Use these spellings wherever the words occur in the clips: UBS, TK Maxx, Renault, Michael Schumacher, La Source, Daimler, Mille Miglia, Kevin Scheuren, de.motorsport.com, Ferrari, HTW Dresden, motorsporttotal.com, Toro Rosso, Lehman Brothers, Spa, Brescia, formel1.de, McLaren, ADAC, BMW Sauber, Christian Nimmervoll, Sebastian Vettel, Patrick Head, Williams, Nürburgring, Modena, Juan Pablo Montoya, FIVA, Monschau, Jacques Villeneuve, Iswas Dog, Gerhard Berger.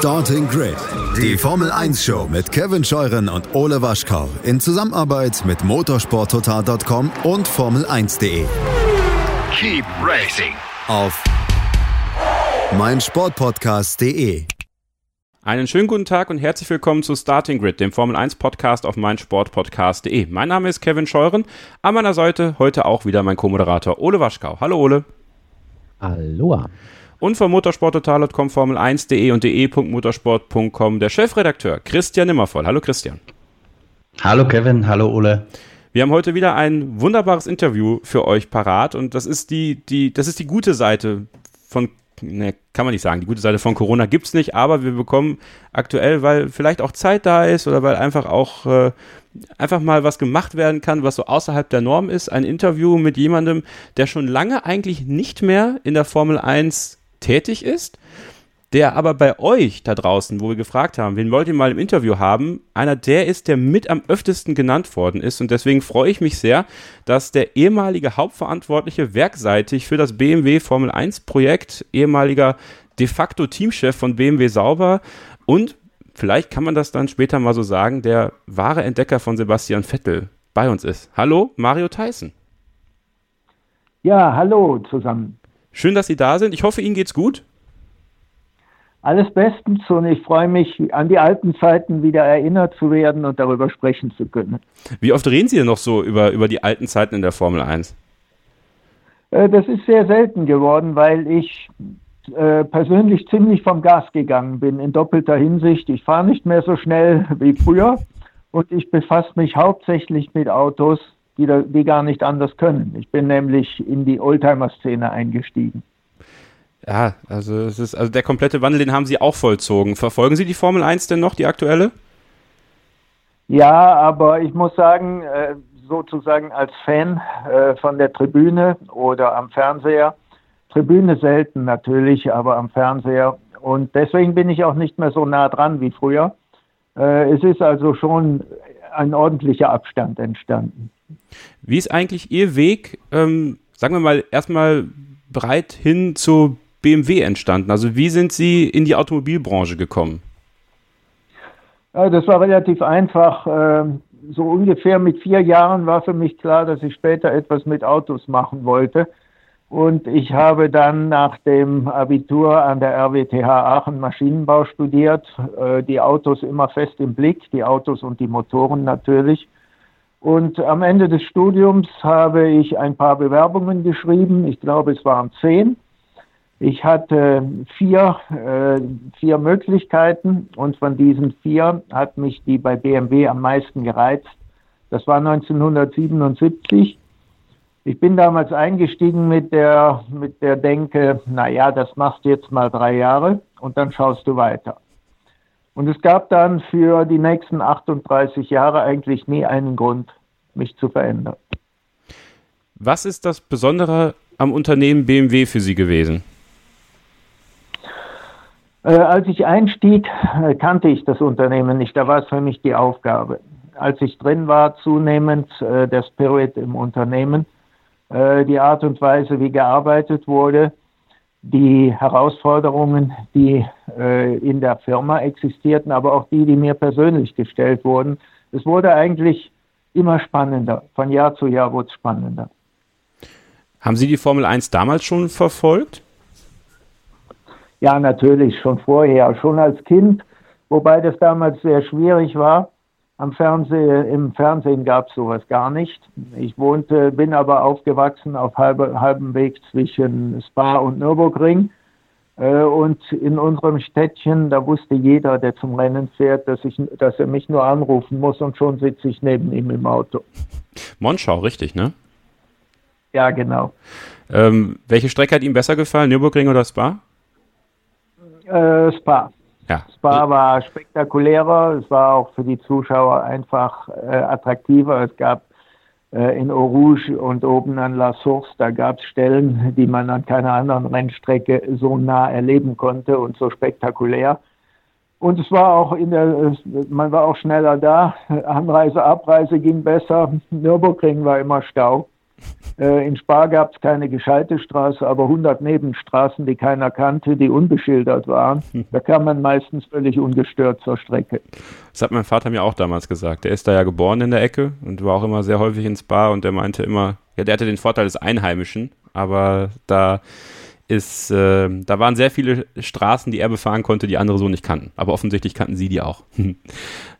Starting Grid, die Formel-1-Show mit Kevin Scheuren und Ole Waschkau in Zusammenarbeit mit motorsporttotal.com und formel1.de. Keep racing auf meinsportpodcast.de. Einen schönen guten Tag und herzlich willkommen zu Starting Grid, dem Formel-1-Podcast auf meinsportpodcast.de. Mein Name ist Kevin Scheuren, an meiner Seite heute auch wieder mein Co-Moderator Ole Waschkau. Hallo Ole. Hallo. Und von motorsporttotal.com, formel1.de und de.motorsport.com der Chefredakteur Christian Nimmervoll. Hallo Christian. Hallo Kevin, hallo Ole. Wir haben heute wieder ein wunderbares Interview für euch parat und das ist die gute Seite von, kann man nicht sagen, die gute Seite von Corona gibt's nicht, aber wir bekommen aktuell, weil vielleicht auch Zeit da ist oder weil einfach auch einfach mal was gemacht werden kann, was so außerhalb der Norm ist, ein Interview mit jemandem, der schon lange eigentlich nicht mehr in der Formel 1 tätig ist, der aber bei euch da draußen, wo wir gefragt haben, wen wollt ihr mal im Interview haben, einer der ist, der mit am öftesten genannt worden ist und deswegen freue ich mich sehr, dass der ehemalige Hauptverantwortliche werkseitig für das BMW Formel 1 Projekt, ehemaliger de facto Teamchef von BMW Sauber und vielleicht kann man das dann später mal so sagen, der wahre Entdecker von Sebastian Vettel bei uns ist. Hallo, Mario Theissen. Ja, hallo zusammen. Schön, dass Sie da sind. Ich hoffe, Ihnen geht's gut. Alles bestens und ich freue mich, an die alten Zeiten wieder erinnert zu werden und darüber sprechen zu können. Wie oft reden Sie denn noch so über die alten Zeiten in der Formel 1? Das ist sehr selten geworden, weil ich persönlich ziemlich vom Gas gegangen bin in doppelter Hinsicht. Ich fahre nicht mehr so schnell wie früher und ich befasse mich hauptsächlich mit Autos, die gar nicht anders können. Ich bin nämlich in die Oldtimer-Szene eingestiegen. Ja, also es ist der komplette Wandel, den haben Sie auch vollzogen. Verfolgen Sie die Formel 1 denn noch, die aktuelle? Ja, aber ich muss sagen, sozusagen als Fan von der Tribüne oder am Fernseher, Tribüne selten natürlich, aber am Fernseher. Und deswegen bin ich auch nicht mehr so nah dran wie früher. Es ist also schon ein ordentlicher Abstand entstanden. Wie ist eigentlich Ihr Weg, sagen wir mal, erstmal breit hin zu BMW entstanden? Also wie sind Sie in die Automobilbranche gekommen? Ja, das war relativ einfach. So ungefähr mit 4 Jahren war für mich klar, dass ich später etwas mit Autos machen wollte. Und ich habe dann nach dem Abitur an der RWTH Aachen Maschinenbau studiert. Die Autos immer fest im Blick, die Autos und die Motoren natürlich. Und am Ende des Studiums habe ich ein paar Bewerbungen geschrieben. Ich glaube, es waren 10. Ich hatte vier Möglichkeiten und von diesen 4 hat mich die bei BMW am meisten gereizt. Das war 1977. Ich bin damals eingestiegen mit der Denke, naja, das machst du jetzt mal 3 Jahre und dann schaust du weiter. Und es gab dann für die nächsten 38 Jahre eigentlich nie einen Grund, mich zu verändern. Was ist das Besondere am Unternehmen BMW für Sie gewesen? Als ich einstieg, kannte ich das Unternehmen nicht. Da war es für mich die Aufgabe. Als ich drin war, zunehmend der Spirit im Unternehmen, die Art und Weise, wie gearbeitet wurde, die Herausforderungen, die in der Firma existierten, aber auch die mir persönlich gestellt wurden. Es wurde eigentlich immer spannender. Von Jahr zu Jahr wurde es spannender. Haben Sie die Formel 1 damals schon verfolgt? Ja, natürlich, schon vorher, schon als Kind, wobei das damals sehr schwierig war. Im Fernsehen gab es sowas gar nicht. Ich bin aber aufgewachsen auf halbem Weg zwischen Spa und Nürburgring. Und in unserem Städtchen, da wusste jeder, der zum Rennen fährt, dass er mich nur anrufen muss und schon sitze ich neben ihm im Auto. Monschau, richtig, ne? Ja, genau. Welche Strecke hat ihm besser gefallen, Nürburgring oder Spa? Spa. Ja. Spa war spektakulärer, es war auch für die Zuschauer einfach attraktiver. Es gab in Eau Rouge und oben an La Source, da gab es Stellen, die man an keiner anderen Rennstrecke so nah erleben konnte und so spektakulär. Und es war auch man war auch schneller da. Anreise, Abreise ging besser. Nürburgring war immer Stau. In Spa gab es keine gescheite Straße, aber 100 Nebenstraßen, die keiner kannte, die unbeschildert waren. Da kam man meistens völlig ungestört zur Strecke. Das hat mein Vater mir auch damals gesagt. Der ist da ja geboren in der Ecke und war auch immer sehr häufig in Spa. Und der meinte immer, ja, der hatte den Vorteil des Einheimischen, aber da waren sehr viele Straßen, die er befahren konnte, die andere so nicht kannten. Aber offensichtlich kannten sie die auch.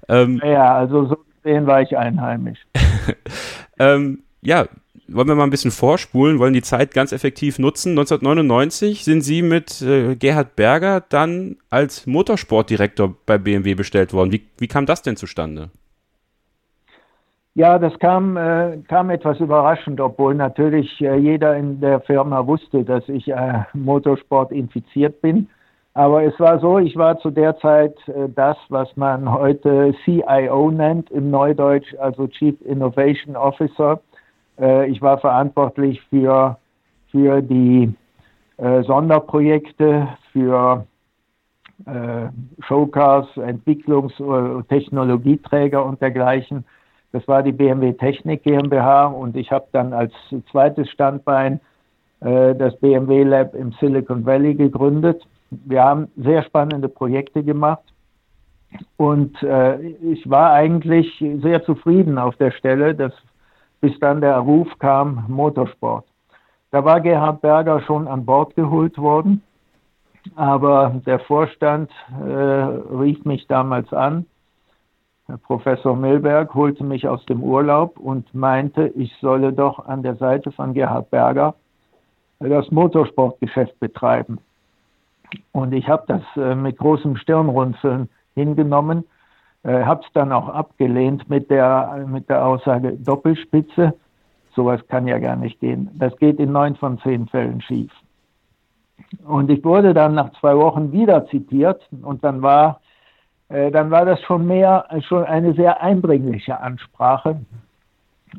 Also so gesehen war ich einheimisch. Wollen wir mal ein bisschen vorspulen, wollen die Zeit ganz effektiv nutzen. 1999 sind Sie mit Gerhard Berger dann als Motorsportdirektor bei BMW bestellt worden. Wie kam das denn zustande? Ja, das kam etwas überraschend, obwohl natürlich jeder in der Firma wusste, dass ich Motorsport infiziert bin. Aber es war so, ich war zu der Zeit das, was man heute CIO nennt, im Neudeutsch, also Chief Innovation Officer. Ich war verantwortlich für die Sonderprojekte, für Showcars, Entwicklungs- und Technologieträger und dergleichen. Das war die BMW Technik GmbH und ich habe dann als zweites Standbein das BMW Lab im Silicon Valley gegründet. Wir haben sehr spannende Projekte gemacht und ich war eigentlich sehr zufrieden auf der Stelle, bis dann der Ruf kam, Motorsport. Da war Gerhard Berger schon an Bord geholt worden, aber der Vorstand rief mich damals an. Herr Professor Milberg holte mich aus dem Urlaub und meinte, ich solle doch an der Seite von Gerhard Berger das Motorsportgeschäft betreiben. Und ich habe das mit großem Stirnrunzeln hingenommen, habe es dann auch abgelehnt mit der Aussage Doppelspitze. Sowas kann ja gar nicht gehen. Das geht in 9 von 10 Fällen schief. Und ich wurde dann nach 2 Wochen wieder zitiert und dann war das schon eine sehr eindringliche Ansprache.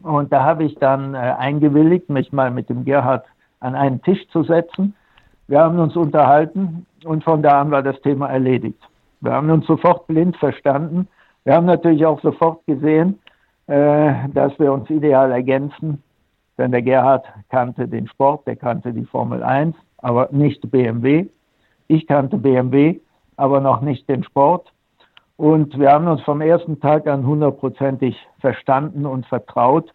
Und da habe ich dann eingewilligt, mich mal mit dem Gerhard an einen Tisch zu setzen. Wir haben uns unterhalten und von da an war das Thema erledigt. Wir haben uns sofort blind verstanden. Wir haben natürlich auch sofort gesehen, dass wir uns ideal ergänzen. Denn der Gerhard kannte den Sport, der kannte die Formel 1, aber nicht BMW. Ich kannte BMW, aber noch nicht den Sport. Und wir haben uns vom ersten Tag an 100%ig verstanden und vertraut.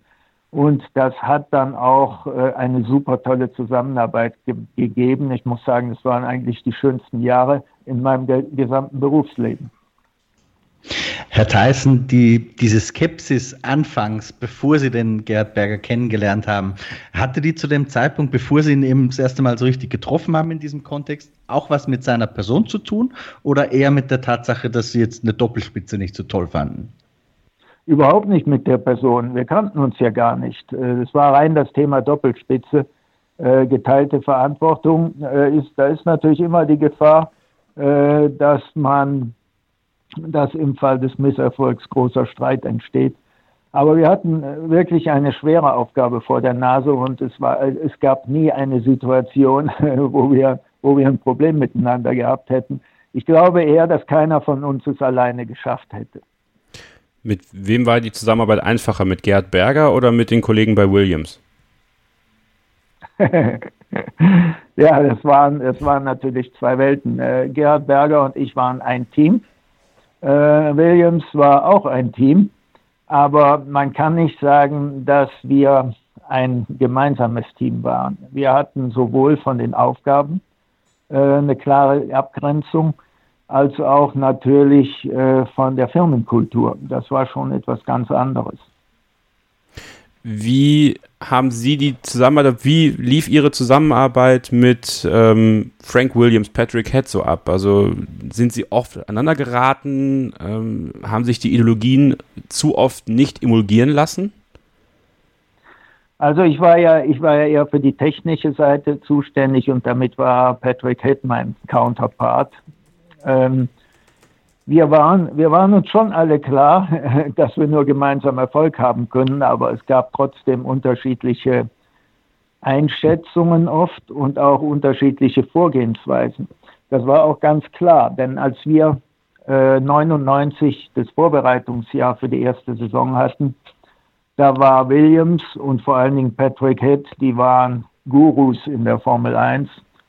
Und das hat dann auch eine super tolle Zusammenarbeit gegeben. Ich muss sagen, das waren eigentlich die schönsten Jahre in meinem gesamten Berufsleben. Herr Theissen, diese Skepsis anfangs, bevor Sie den Gerhard Berger kennengelernt haben, hatte die zu dem Zeitpunkt, bevor Sie ihn eben das erste Mal so richtig getroffen haben in diesem Kontext, auch was mit seiner Person zu tun oder eher mit der Tatsache, dass Sie jetzt eine Doppelspitze nicht so toll fanden? Überhaupt nicht mit der Person. Wir kannten uns ja gar nicht. Es war rein das Thema Doppelspitze. Geteilte Verantwortung. Da ist natürlich immer die Gefahr, dass im Fall des Misserfolgs großer Streit entsteht. Aber wir hatten wirklich eine schwere Aufgabe vor der Nase und es gab nie eine Situation, wo wir ein Problem miteinander gehabt hätten. Ich glaube eher, dass keiner von uns es alleine geschafft hätte. Mit wem war die Zusammenarbeit einfacher? Mit Gerhard Berger oder mit den Kollegen bei Williams? Ja, das waren natürlich zwei Welten. Gerhard Berger und ich waren ein Team. Williams war auch ein Team, aber man kann nicht sagen, dass wir ein gemeinsames Team waren. Wir hatten sowohl von den Aufgaben eine klare Abgrenzung, als auch natürlich von der Firmenkultur. Das war schon etwas ganz anderes. Wie haben Sie die Zusammenarbeit, wie lief Ihre Zusammenarbeit mit Frank Williams, Patrick Head so ab? Also sind Sie oft aneinander geraten? Haben sich die Ideologien zu oft nicht emulgieren lassen? Also ich war ja eher für die technische Seite zuständig und damit war Patrick Head mein Counterpart. Wir waren uns schon alle klar, dass wir nur gemeinsam Erfolg haben können, aber es gab trotzdem unterschiedliche Einschätzungen oft und auch unterschiedliche Vorgehensweisen. Das war auch ganz klar, denn als wir 99 das Vorbereitungsjahr für die erste Saison hatten, da war Williams und vor allen Dingen Patrick Head, die waren Gurus in der Formel 1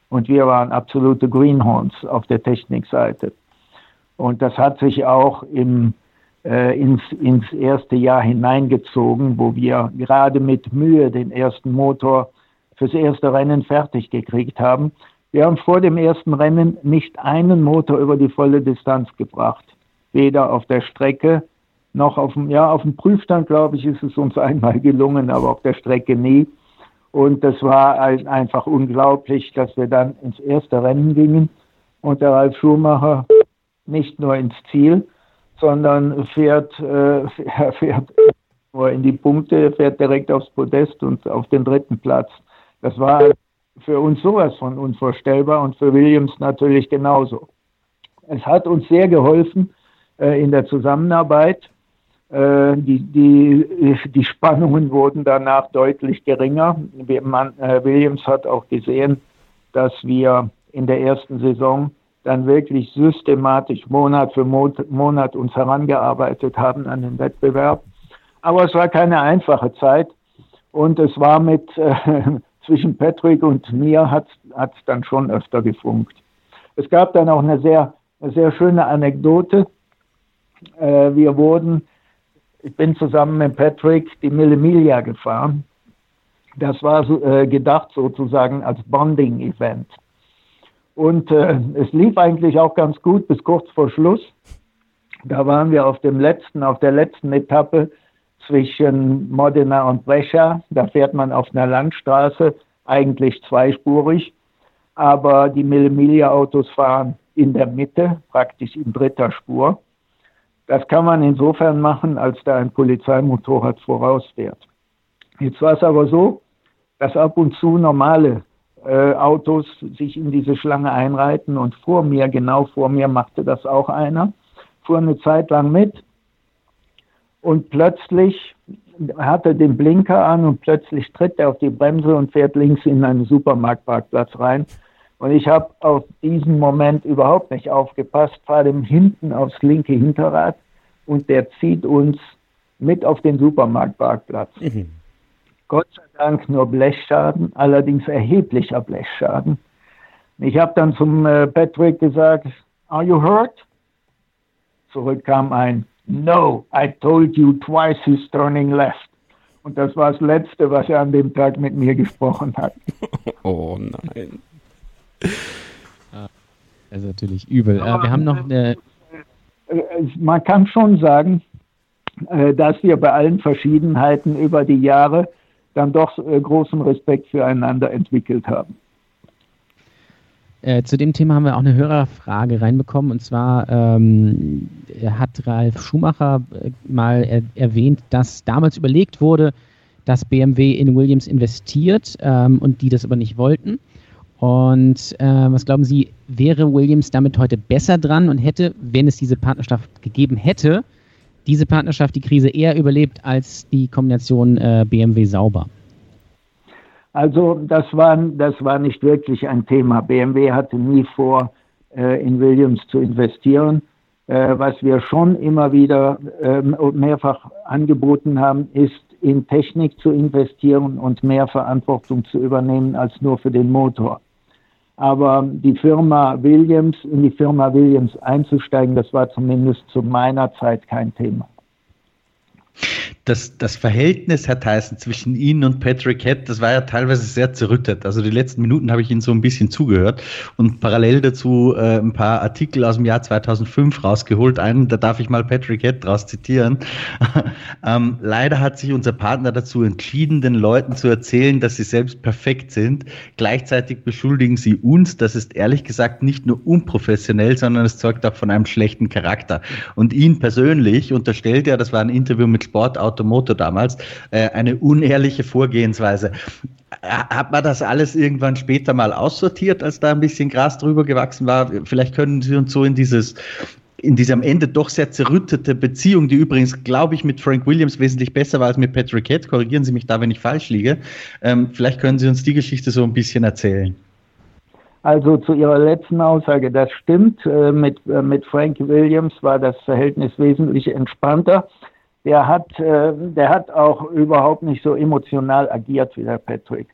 und wir waren absolute Greenhorns auf der Technikseite. Und das hat sich auch ins erste Jahr hineingezogen, wo wir gerade mit Mühe den ersten Motor fürs erste Rennen fertig gekriegt haben. Wir haben vor dem ersten Rennen nicht einen Motor über die volle Distanz gebracht. Weder auf der Strecke noch auf dem Prüfstand, glaube ich, ist es uns einmal gelungen, aber auf der Strecke nie. Und das war einfach unglaublich, dass wir dann ins erste Rennen gingen und der Ralf Schumacher nicht nur ins Ziel, sondern fährt nur in die Punkte, fährt direkt aufs Podest und auf den dritten Platz. Das war für uns sowas von unvorstellbar und für Williams natürlich genauso. Es hat uns sehr geholfen in der Zusammenarbeit. Die Spannungen wurden danach deutlich geringer. Williams hat auch gesehen, dass wir in der ersten Saison dann wirklich systematisch Monat für Monat uns herangearbeitet haben an den Wettbewerb. Aber es war keine einfache Zeit und es war zwischen Patrick und mir hat's dann schon öfter gefunkt. Es gab dann auch eine sehr schöne Anekdote. Ich bin zusammen mit Patrick die Mille Miglia gefahren. Das war gedacht sozusagen als Bonding-Event. Und es lief eigentlich auch ganz gut bis kurz vor Schluss. Da waren wir auf der letzten Etappe zwischen Modena und Brescia. Da fährt man auf einer Landstraße, eigentlich zweispurig. Aber die Mille Miglia Autos fahren in der Mitte, praktisch in dritter Spur. Das kann man insofern machen, als da ein Polizeimotorrad vorausfährt. Jetzt war es aber so, dass ab und zu normale Autos sich in diese Schlange einreiten und genau vor mir machte das auch einer, fuhr eine Zeit lang mit und plötzlich hatte den Blinker an und plötzlich tritt er auf die Bremse und fährt links in einen Supermarktparkplatz rein und ich habe auf diesen Moment überhaupt nicht aufgepasst, fahre dem hinten aufs linke Hinterrad und der zieht uns mit auf den Supermarktparkplatz. Mhm. Gott sei Dank nur Blechschaden, allerdings erheblicher Blechschaden. Ich habe dann zum Patrick gesagt, are you hurt? Zurück kam ein, no, I told you twice he's turning left. Und das war das Letzte, was er an dem Tag mit mir gesprochen hat. Oh nein. Das ist natürlich übel. Aber wir haben noch eine... Man kann schon sagen, dass wir bei allen Verschiedenheiten über die Jahre dann doch großen Respekt füreinander entwickelt haben. Zu dem Thema haben wir auch eine Hörerfrage reinbekommen und zwar hat Ralf Schumacher mal erwähnt, dass damals überlegt wurde, dass BMW in Williams investiert und die das aber nicht wollten. Und was glauben Sie, wäre Williams damit heute besser dran und hätte, wenn es diese Partnerschaft gegeben hätte, diese Partnerschaft, die Krise eher überlebt als die Kombination BMW Sauber? Also das war nicht wirklich ein Thema. BMW hatte nie vor, in Williams zu investieren. Was wir schon immer wieder mehrfach angeboten haben, ist, in Technik zu investieren und mehr Verantwortung zu übernehmen als nur für den Motor. Aber in die Firma Williams einzusteigen, das war zumindest zu meiner Zeit kein Thema. Das Verhältnis, Herr Theissen, zwischen Ihnen und Patrick Head, das war ja teilweise sehr zerrüttet. Also die letzten Minuten habe ich Ihnen so ein bisschen zugehört und parallel dazu ein paar Artikel aus dem Jahr 2005 rausgeholt. Einen, da darf ich mal Patrick Head draus zitieren. Leider hat sich unser Partner dazu entschieden, den Leuten zu erzählen, dass sie selbst perfekt sind. Gleichzeitig beschuldigen sie uns. Das ist ehrlich gesagt nicht nur unprofessionell, sondern es zeugt auch von einem schlechten Charakter. Und ihn persönlich unterstellt ja, das war ein Interview mit Sportautor, Automoto damals, eine unehrliche Vorgehensweise. Hat man das alles irgendwann später mal aussortiert, als da ein bisschen Gras drüber gewachsen war? Vielleicht können Sie uns so in dieses in dieser am Ende doch sehr zerrüttete Beziehung, die übrigens, glaube ich, mit Frank Williams wesentlich besser war als mit Patrick Head. Korrigieren Sie mich da, wenn ich falsch liege. Vielleicht können Sie uns die Geschichte so ein bisschen erzählen. Also zu Ihrer letzten Aussage, das stimmt. Mit Frank Williams war das Verhältnis wesentlich entspannter. Der hat auch überhaupt nicht so emotional agiert wie der Patrick.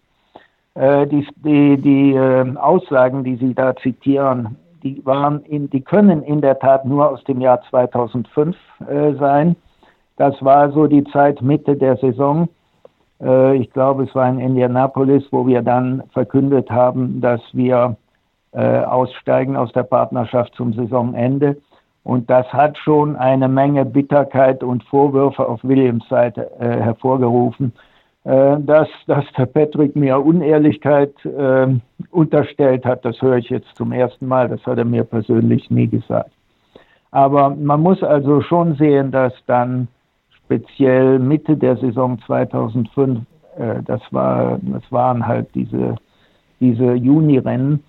Die Aussagen, die Sie da zitieren, die können in der Tat nur aus dem Jahr 2005 sein. Das war so die Zeit Mitte der Saison. Ich glaube, es war in Indianapolis, wo wir dann verkündet haben, dass wir aussteigen aus der Partnerschaft zum Saisonende. Und das hat schon eine Menge Bitterkeit und Vorwürfe auf Williams Seite hervorgerufen. Dass der Patrick mir Unehrlichkeit unterstellt hat, das höre ich jetzt zum ersten Mal. Das hat er mir persönlich nie gesagt. Aber man muss also schon sehen, dass dann speziell Mitte der Saison 2005, das waren halt diese Juni-Rennen,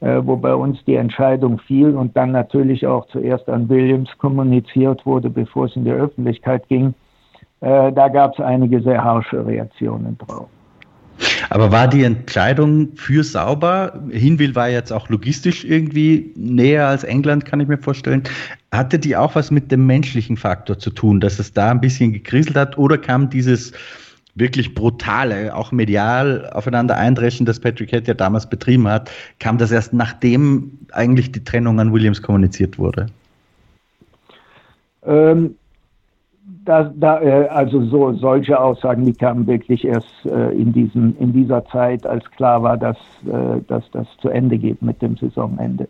wo bei uns die Entscheidung fiel und dann natürlich auch zuerst an Williams kommuniziert wurde, bevor es in die Öffentlichkeit ging. Da gab es einige sehr harsche Reaktionen drauf. Aber war die Entscheidung für Sauber, Hinwil war jetzt auch logistisch irgendwie näher als England, kann ich mir vorstellen, hatte die auch was mit dem menschlichen Faktor zu tun, dass es da ein bisschen gekriselt hat, oder kam dieses wirklich brutale, auch medial aufeinander eindreschen, das Patrick Head ja damals betrieben hat, kam das erst nachdem eigentlich die Trennung an Williams kommuniziert wurde? Solche Aussagen, die kamen wirklich erst in dieser Zeit, als klar war, dass das zu Ende geht mit dem Saisonende.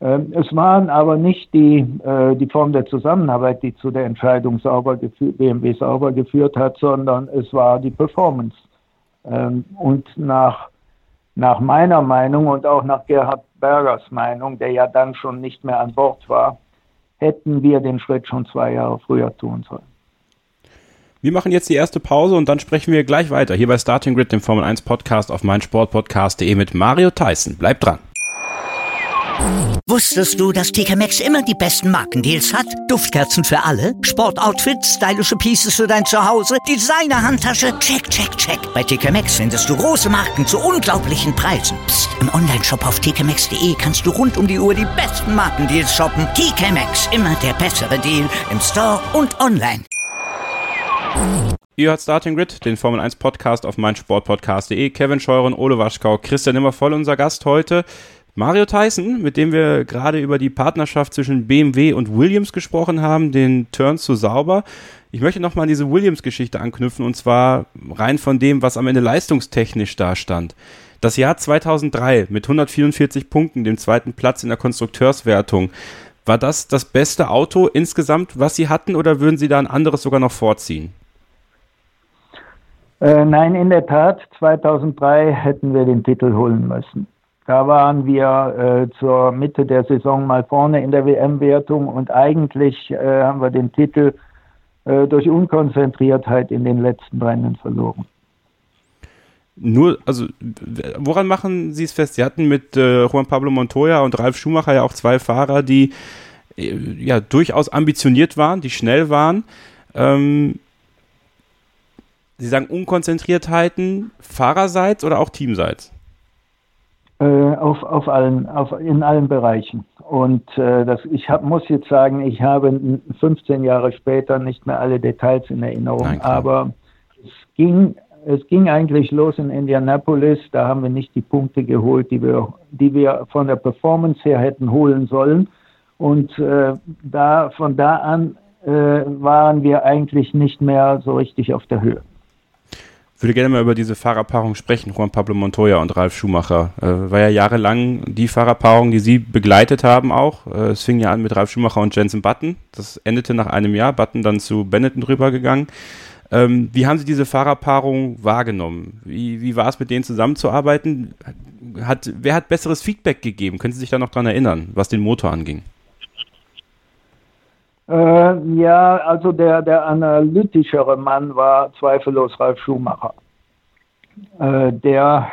Es waren aber nicht die Form der Zusammenarbeit, die zu der Entscheidung BMW Sauber geführt hat, sondern es war die Performance. Und nach meiner Meinung und auch nach Gerhard Bergers Meinung, der ja dann schon nicht mehr an Bord war, hätten wir den Schritt schon 2 Jahre früher tun sollen. Wir machen jetzt die erste Pause und dann sprechen wir gleich weiter. Hier bei Starting Grid, dem Formel 1 Podcast auf meinsportpodcast.de mit Mario Theissen. Bleibt dran. Wusstest du, dass TK Maxx immer die besten Markendeals hat? Duftkerzen für alle, Sportoutfits, stylische Pieces für dein Zuhause, Designer-Handtasche, check, check, check. Bei TK Maxx findest du große Marken zu unglaublichen Preisen. Psst. Im Onlineshop auf tkmaxx.de kannst du rund um die Uhr die besten Markendeals shoppen. TK Maxx, immer der bessere Deal im Store und online. Ihr hört Starting Grid, den Formel 1 Podcast auf meinsportpodcast.de. Kevin Scheuren, Ole Waschkau, Christian Nimmervoll, unser Gast heute. Mario Theissen, mit dem wir gerade über die Partnerschaft zwischen BMW und Williams gesprochen haben, den Turn zu Sauber. Ich möchte nochmal an diese Williams-Geschichte anknüpfen, und zwar rein von dem, was am Ende leistungstechnisch da stand. Das Jahr 2003 mit 144 Punkten, dem zweiten Platz in der Konstrukteurswertung. War das das beste Auto insgesamt, was Sie hatten, oder würden Sie da ein anderes sogar noch vorziehen? Nein, in der Tat, 2003 hätten wir den Titel holen müssen. Da waren wir zur Mitte der Saison mal vorne in der WM-Wertung, und eigentlich haben wir den Titel durch Unkonzentriertheit in den letzten Rennen verloren. Also woran machen Sie es fest? Sie hatten mit Juan Pablo Montoya und Ralf Schumacher ja auch 2 Fahrer, die ja durchaus ambitioniert waren, die schnell waren. Sie sagen Unkonzentriertheiten fahrerseits oder auch teamseits? In allen Bereichen. Und muss jetzt sagen, ich habe 15 Jahre später nicht mehr alle Details in Erinnerung. Nein, aber es ging eigentlich los in Indianapolis. Da haben wir nicht die Punkte geholt, die wir von der Performance her hätten holen sollen. Und von da an waren wir eigentlich nicht mehr so richtig auf der Höhe. Ich würde gerne mal über diese Fahrerpaarung sprechen, Juan Pablo Montoya und Ralf Schumacher. War ja jahrelang die Fahrerpaarung, die Sie begleitet haben auch. Es fing ja an mit Ralf Schumacher und Jenson Button. Das endete nach einem Jahr, Button dann zu Benetton rübergegangen. Wie haben Sie diese Fahrerpaarung wahrgenommen? Wie war es, mit denen zusammenzuarbeiten? Wer hat besseres Feedback gegeben? Können Sie sich da noch dran erinnern, was den Motor anging? Also der analytischere Mann war zweifellos Ralf Schumacher. Der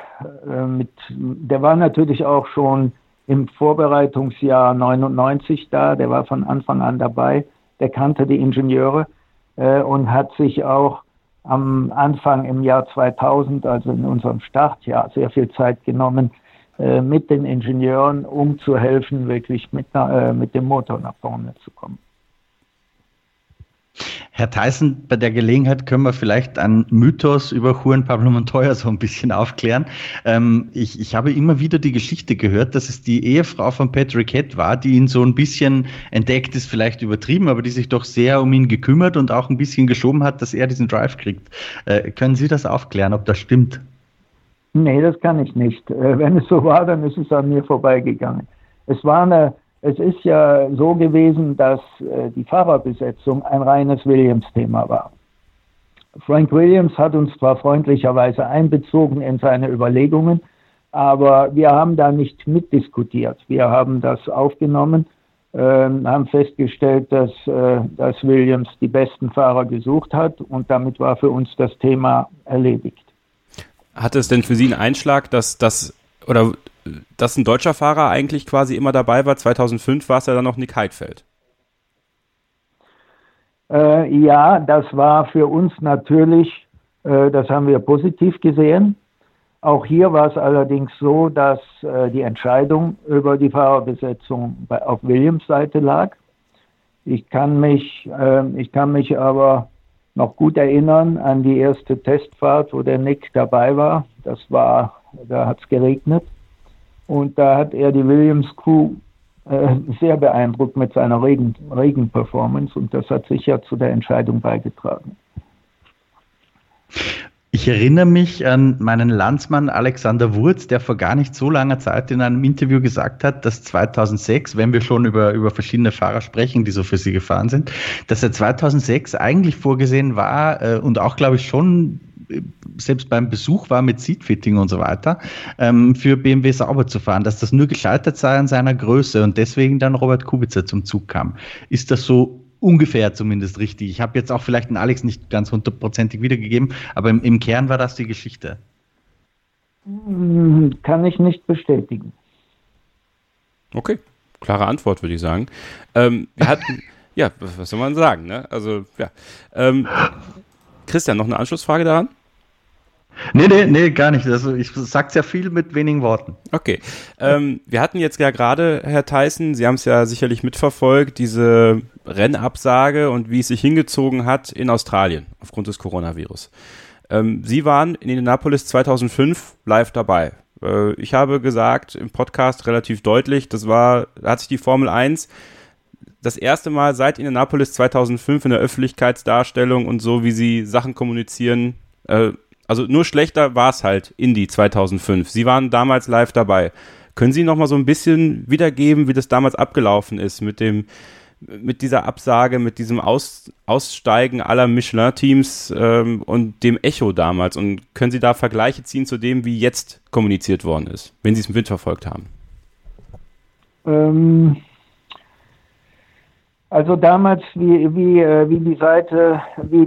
war natürlich auch schon im Vorbereitungsjahr 99 da, der war von Anfang an dabei, der kannte die Ingenieure und hat sich auch am Anfang im Jahr 2000, also in unserem Startjahr, sehr viel Zeit genommen, mit den Ingenieuren, um zu helfen, wirklich mit dem Motor nach vorne zu kommen. Herr Theissen, bei der Gelegenheit können wir vielleicht einen Mythos über Juan Pablo Montoya so ein bisschen aufklären. Ich habe immer wieder die Geschichte gehört, dass es die Ehefrau von Patrick Head war, die ihn so ein bisschen entdeckt, ist vielleicht übertrieben, aber die sich doch sehr um ihn gekümmert und auch ein bisschen geschoben hat, dass er diesen Drive kriegt. Können Sie das aufklären, ob das stimmt? Nee, das kann ich nicht. Wenn es so war, dann ist es an mir vorbeigegangen. Es ist ja so gewesen, dass die Fahrerbesetzung ein reines Williams-Thema war. Frank Williams hat uns zwar freundlicherweise einbezogen in seine Überlegungen, aber wir haben da nicht mitdiskutiert. Wir haben das aufgenommen, haben festgestellt, dass Williams die besten Fahrer gesucht hat, und damit war für uns das Thema erledigt. Hatte es denn für Sie einen Einschlag, dass ein deutscher Fahrer eigentlich quasi immer dabei war? 2005 war es ja dann noch Nick Heidfeld. Ja, das war für uns natürlich, das haben wir positiv gesehen. Auch hier war es allerdings so, dass die Entscheidung über die Fahrerbesetzung auf Williams Seite lag. Ich kann mich aber noch gut erinnern an die erste Testfahrt, wo der Nick dabei war. Da hat es geregnet. Und da hat er die Williams-Crew sehr beeindruckt mit seiner Regen-Performance. Und das hat sicher zu der Entscheidung beigetragen. Ich erinnere mich an meinen Landsmann Alexander Wurz, der vor gar nicht so langer Zeit in einem Interview gesagt hat, dass 2006, wenn wir schon über verschiedene Fahrer sprechen, die so für sie gefahren sind, dass er 2006 eigentlich vorgesehen war und auch, glaube ich, schon selbst beim Besuch war mit Seatfitting und so weiter, für BMW Sauber zu fahren, dass das nur gescheitert sei an seiner Größe und deswegen dann Robert Kubica zum Zug kam. Ist das so ungefähr zumindest richtig? Ich habe jetzt auch vielleicht den Alex nicht ganz hundertprozentig wiedergegeben, aber im Kern war das die Geschichte. Kann ich nicht bestätigen. Okay, klare Antwort, würde ich sagen. Wir hatten, ja, was soll man sagen, ne? Also, ja. Christian, noch eine Anschlussfrage daran? Nee, gar nicht. Also ich sag's ja viel mit wenigen Worten. Okay. Wir hatten jetzt ja gerade, Herr Theissen, Sie haben es ja sicherlich mitverfolgt, diese Rennabsage und wie es sich hingezogen hat in Australien aufgrund des Coronavirus. Sie waren in Indianapolis 2005 live dabei. Ich habe gesagt im Podcast relativ deutlich, da hat sich die Formel 1 das erste Mal seit Indianapolis 2005 in der Öffentlichkeitsdarstellung und so, wie sie Sachen kommunizieren, also nur schlechter war es halt Indy 2005. Sie waren damals live dabei. Können Sie noch mal so ein bisschen wiedergeben, wie das damals abgelaufen ist mit dieser Absage, mit diesem Aussteigen aller Michelin-Teams und dem Echo damals? Und können Sie da Vergleiche ziehen zu dem, wie jetzt kommuniziert worden ist, wenn Sie es mitverfolgt haben? Also damals, wie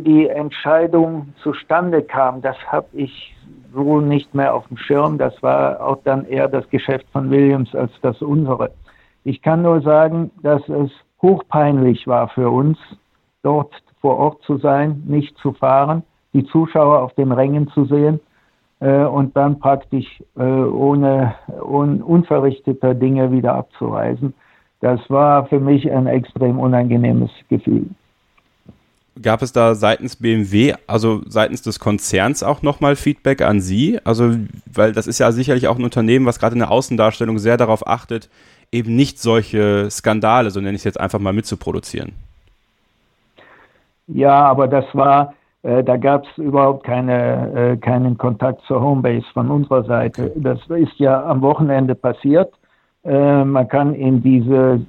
die Entscheidung zustande kam, das habe ich so nicht mehr auf dem Schirm. Das war auch dann eher das Geschäft von Williams als das unsere. Ich kann nur sagen, dass es hochpeinlich war für uns, dort vor Ort zu sein, nicht zu fahren, die Zuschauer auf den Rängen zu sehen und dann praktisch ohne unverrichteter Dinge wieder abzureisen. Das war für mich ein extrem unangenehmes Gefühl. Gab es da seitens BMW, also seitens des Konzerns auch nochmal Feedback an Sie? Also, weil das ist ja sicherlich auch ein Unternehmen, was gerade in der Außendarstellung sehr darauf achtet, eben nicht solche Skandale, so nenne ich es jetzt einfach mal, mitzuproduzieren. Ja, aber das war, da gab es überhaupt keinen Kontakt zur Homebase von unserer Seite. Okay. Das ist ja am Wochenende passiert. Man kann in diese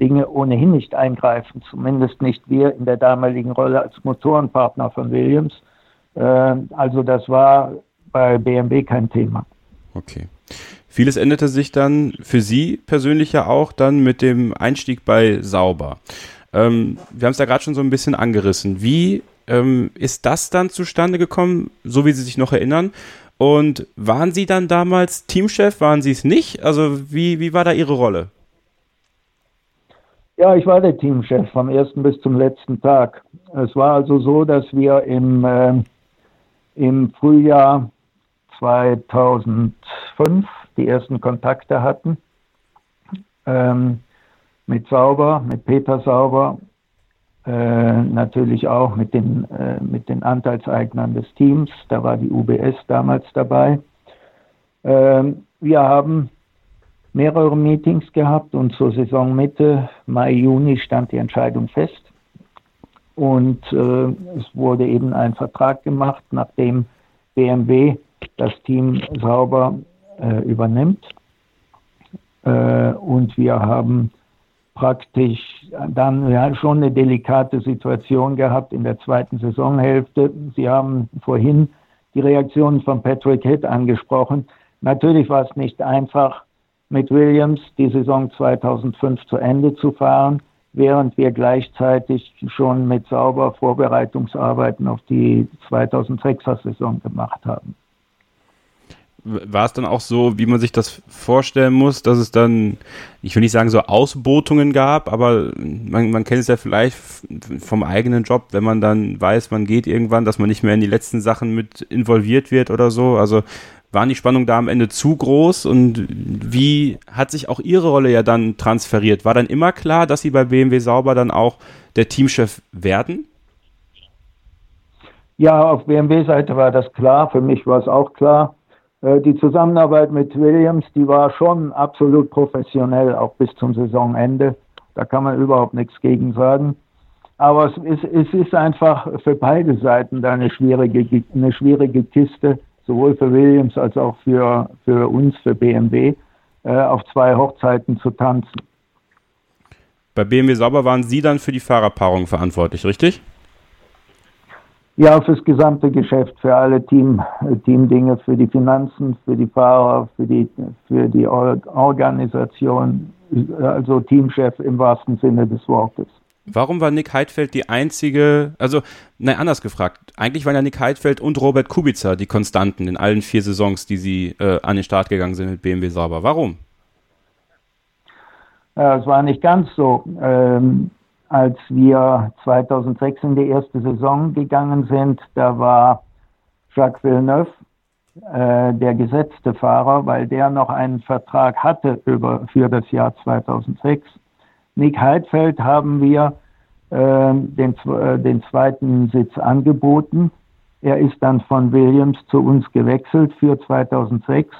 Dinge ohnehin nicht eingreifen, zumindest nicht wir in der damaligen Rolle als Motorenpartner von Williams. Also das war bei BMW kein Thema. Okay. Vieles änderte sich dann für Sie persönlich ja auch dann mit dem Einstieg bei Sauber. Wir haben es ja gerade schon so ein bisschen angerissen. Wie ist das dann zustande gekommen, so wie Sie sich noch erinnern? Und waren Sie dann damals Teamchef, waren Sie es nicht? Also wie war da Ihre Rolle? Ja, ich war der Teamchef vom ersten bis zum letzten Tag. Es war also so, dass wir im Frühjahr 2005 die ersten Kontakte hatten mit Sauber, mit Peter Sauber, natürlich auch mit den Anteilseignern des Teams. Da war die UBS damals dabei. Wir haben mehrere Meetings gehabt und zur Saisonmitte, Mai, Juni, stand die Entscheidung fest. Und es wurde eben ein Vertrag gemacht, nachdem BMW das Team Sauber übernimmt. Und wir haben praktisch dann schon eine delikate Situation gehabt in der zweiten Saisonhälfte. Sie haben vorhin die Reaktionen von Patrick Head angesprochen. Natürlich war es nicht einfach, mit Williams die Saison 2005 zu Ende zu fahren, während wir gleichzeitig schon mit Sauber Vorbereitungsarbeiten auf die 2006er-Saison gemacht haben. War es dann auch so, wie man sich das vorstellen muss, dass es dann, ich will nicht sagen so Ausbotungen gab, aber man kennt es ja vielleicht vom eigenen Job, wenn man dann weiß, man geht irgendwann, dass man nicht mehr in die letzten Sachen mit involviert wird oder so. Also waren die Spannungen da am Ende zu groß und wie hat sich auch Ihre Rolle ja dann transferiert? War dann immer klar, dass Sie bei BMW Sauber dann auch der Teamchef werden? Ja, auf BMW-Seite war das klar, für mich war es auch klar. Die Zusammenarbeit mit Williams, die war schon absolut professionell, auch bis zum Saisonende. Da kann man überhaupt nichts gegen sagen. Aber es ist einfach für beide Seiten da eine schwierige Kiste, sowohl für Williams als auch für uns, für BMW, auf zwei Hochzeiten zu tanzen. Bei BMW Sauber waren Sie dann für die Fahrerpaarung verantwortlich, richtig? Ja, fürs gesamte Geschäft, für alle Teamdinge, für die Finanzen, für die Fahrer, für die Organisation, also Teamchef im wahrsten Sinne des Wortes. Warum war Nick Heidfeld die einzige, anders gefragt, eigentlich waren ja Nick Heidfeld und Robert Kubica die Konstanten in allen 4 Saisons, die sie an den Start gegangen sind mit BMW Sauber. Warum? Ja, es war nicht ganz so. Als wir 2006 in die erste Saison gegangen sind, da war Jacques Villeneuve der gesetzte Fahrer, weil der noch einen Vertrag hatte für das Jahr 2006. Nick Heidfeld haben wir den zweiten Sitz angeboten. Er ist dann von Williams zu uns gewechselt für 2006.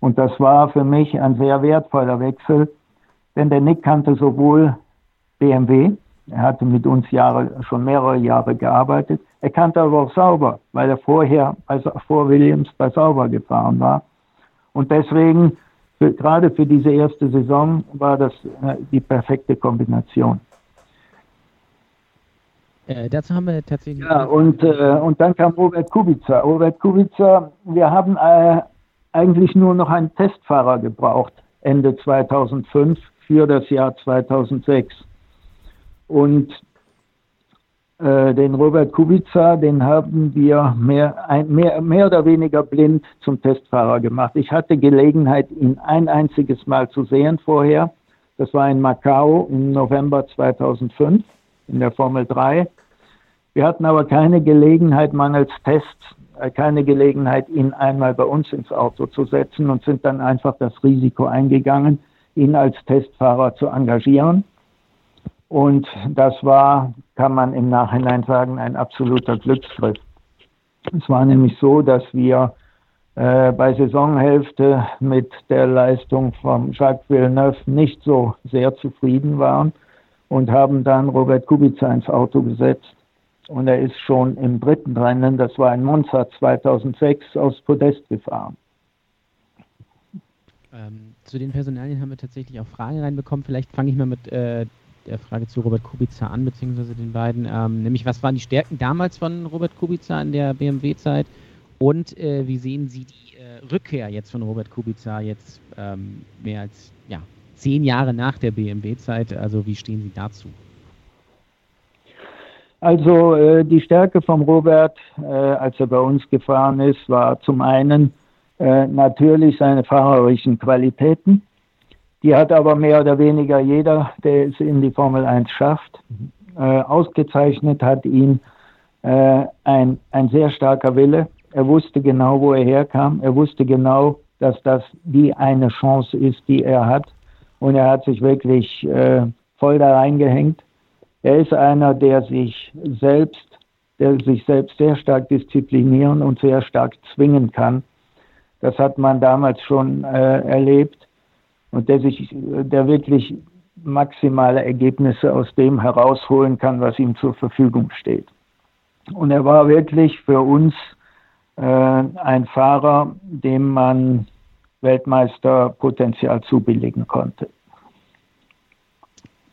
Und das war für mich ein sehr wertvoller Wechsel, denn der Nick kannte sowohl BMW, er hatte mit uns schon mehrere Jahre gearbeitet. Er kannte aber auch Sauber, weil er vor Williams bei Sauber gefahren war. Und deswegen, gerade für diese erste Saison, war das die perfekte Kombination. Dazu haben wir tatsächlich... Ja, und dann kam Robert Kubica. Robert Kubica, wir haben eigentlich nur noch einen Testfahrer gebraucht, Ende 2005 für das Jahr 2006. Und den Robert Kubica, den haben wir mehr oder weniger blind zum Testfahrer gemacht. Ich hatte Gelegenheit, ihn ein einziges Mal zu sehen vorher. Das war in Macau im November 2005 in der Formel 3. Wir hatten aber keine Gelegenheit, mangels Tests, keine Gelegenheit, ihn einmal bei uns ins Auto zu setzen und sind dann einfach das Risiko eingegangen, ihn als Testfahrer zu engagieren. Und das war, kann man im Nachhinein sagen, ein absoluter Glücksgriff. Es war nämlich so, dass wir bei Saisonhälfte mit der Leistung von Jacques Villeneuve nicht so sehr zufrieden waren und haben dann Robert Kubica ins Auto gesetzt. Und er ist schon im 3. Rennen, das war in Monza 2006, aufs Podest gefahren. Zu den Personalien haben wir tatsächlich auch Fragen reinbekommen. Vielleicht fange ich mal mit der Frage zu Robert Kubica an, beziehungsweise den beiden, nämlich was waren die Stärken damals von Robert Kubica in der BMW-Zeit und wie sehen Sie die Rückkehr jetzt von Robert Kubica jetzt mehr als 10 Jahre nach der BMW-Zeit, also wie stehen Sie dazu? Also die Stärke vom Robert, als er bei uns gefahren ist, war zum einen natürlich seine fahrerischen Qualitäten. Die hat aber mehr oder weniger jeder, der es in die Formel 1 schafft. Ausgezeichnet hat ihn ein sehr starker Wille. Er wusste genau, wo er herkam. Er wusste genau, dass das die eine Chance ist, die er hat. Und er hat sich wirklich voll da reingehängt. Er ist einer, der sich selbst sehr stark disziplinieren und sehr stark zwingen kann. Das hat man damals schon erlebt. Und der wirklich maximale Ergebnisse aus dem herausholen kann, was ihm zur Verfügung steht. Und er war wirklich für uns ein Fahrer, dem man Weltmeisterpotenzial zubilligen konnte.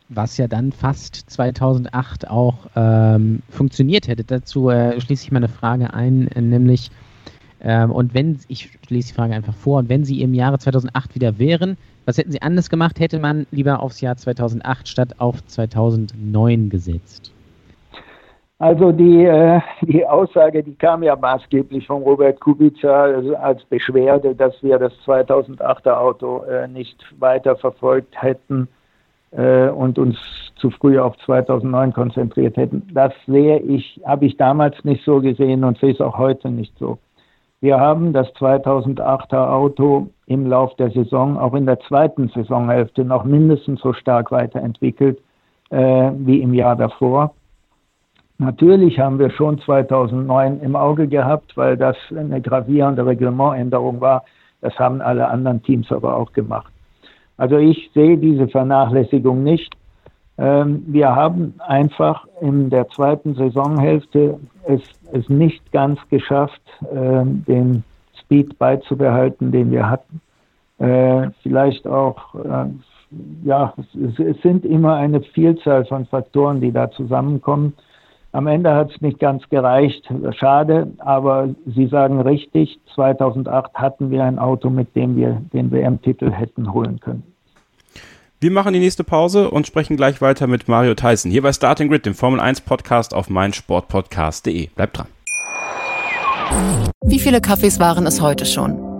Was ja dann fast 2008 auch funktioniert hätte. Dazu schließe ich meine Frage ein, nämlich... ich lese die Frage einfach vor, und wenn Sie im Jahre 2008 wieder wären, was hätten Sie anders gemacht? Hätte man lieber aufs Jahr 2008 statt auf 2009 gesetzt? Also die Aussage, die kam ja maßgeblich von Robert Kubica als Beschwerde, dass wir das 2008er Auto nicht weiter verfolgt hätten und uns zu früh auf 2009 konzentriert hätten. Das habe ich damals nicht so gesehen und sehe es auch heute nicht so. Wir haben das 2008er Auto im Lauf der Saison, auch in der zweiten Saisonhälfte, noch mindestens so stark weiterentwickelt wie im Jahr davor. Natürlich haben wir schon 2009 im Auge gehabt, weil das eine gravierende Reglementänderung war. Das haben alle anderen Teams aber auch gemacht. Also ich sehe diese Vernachlässigung nicht. Wir haben einfach in der zweiten Saisonhälfte es nicht ganz geschafft, den Speed beizubehalten, den wir hatten. Vielleicht auch, es sind immer eine Vielzahl von Faktoren, die da zusammenkommen. Am Ende hat es nicht ganz gereicht. Schade, aber Sie sagen richtig, 2008 hatten wir ein Auto, mit dem wir den WM-Titel hätten holen können. Wir machen die nächste Pause und sprechen gleich weiter mit Mario Theissen hier bei Starting Grid, dem Formel 1 Podcast auf meinsportpodcast.de. Bleibt dran. Wie viele Kaffees waren es heute schon?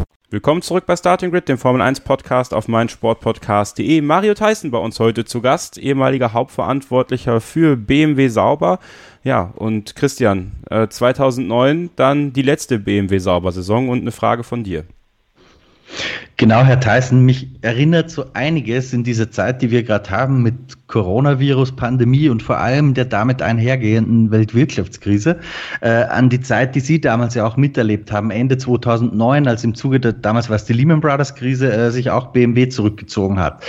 Willkommen zurück bei Starting Grid, dem Formel 1 Podcast auf meinsportpodcast.de. Mario Theissen bei uns heute zu Gast, ehemaliger Hauptverantwortlicher für BMW Sauber. Ja, und Christian, 2009 dann die letzte BMW Sauber-Saison und eine Frage von dir. Genau, Herr Theissen, mich erinnert so einiges in diese Zeit, die wir gerade haben mit Coronavirus, Pandemie und vor allem der damit einhergehenden Weltwirtschaftskrise, an die Zeit, die Sie damals ja auch miterlebt haben, Ende 2009, als im Zuge der, damals war es die Lehman Brothers Krise, sich auch BMW zurückgezogen hat.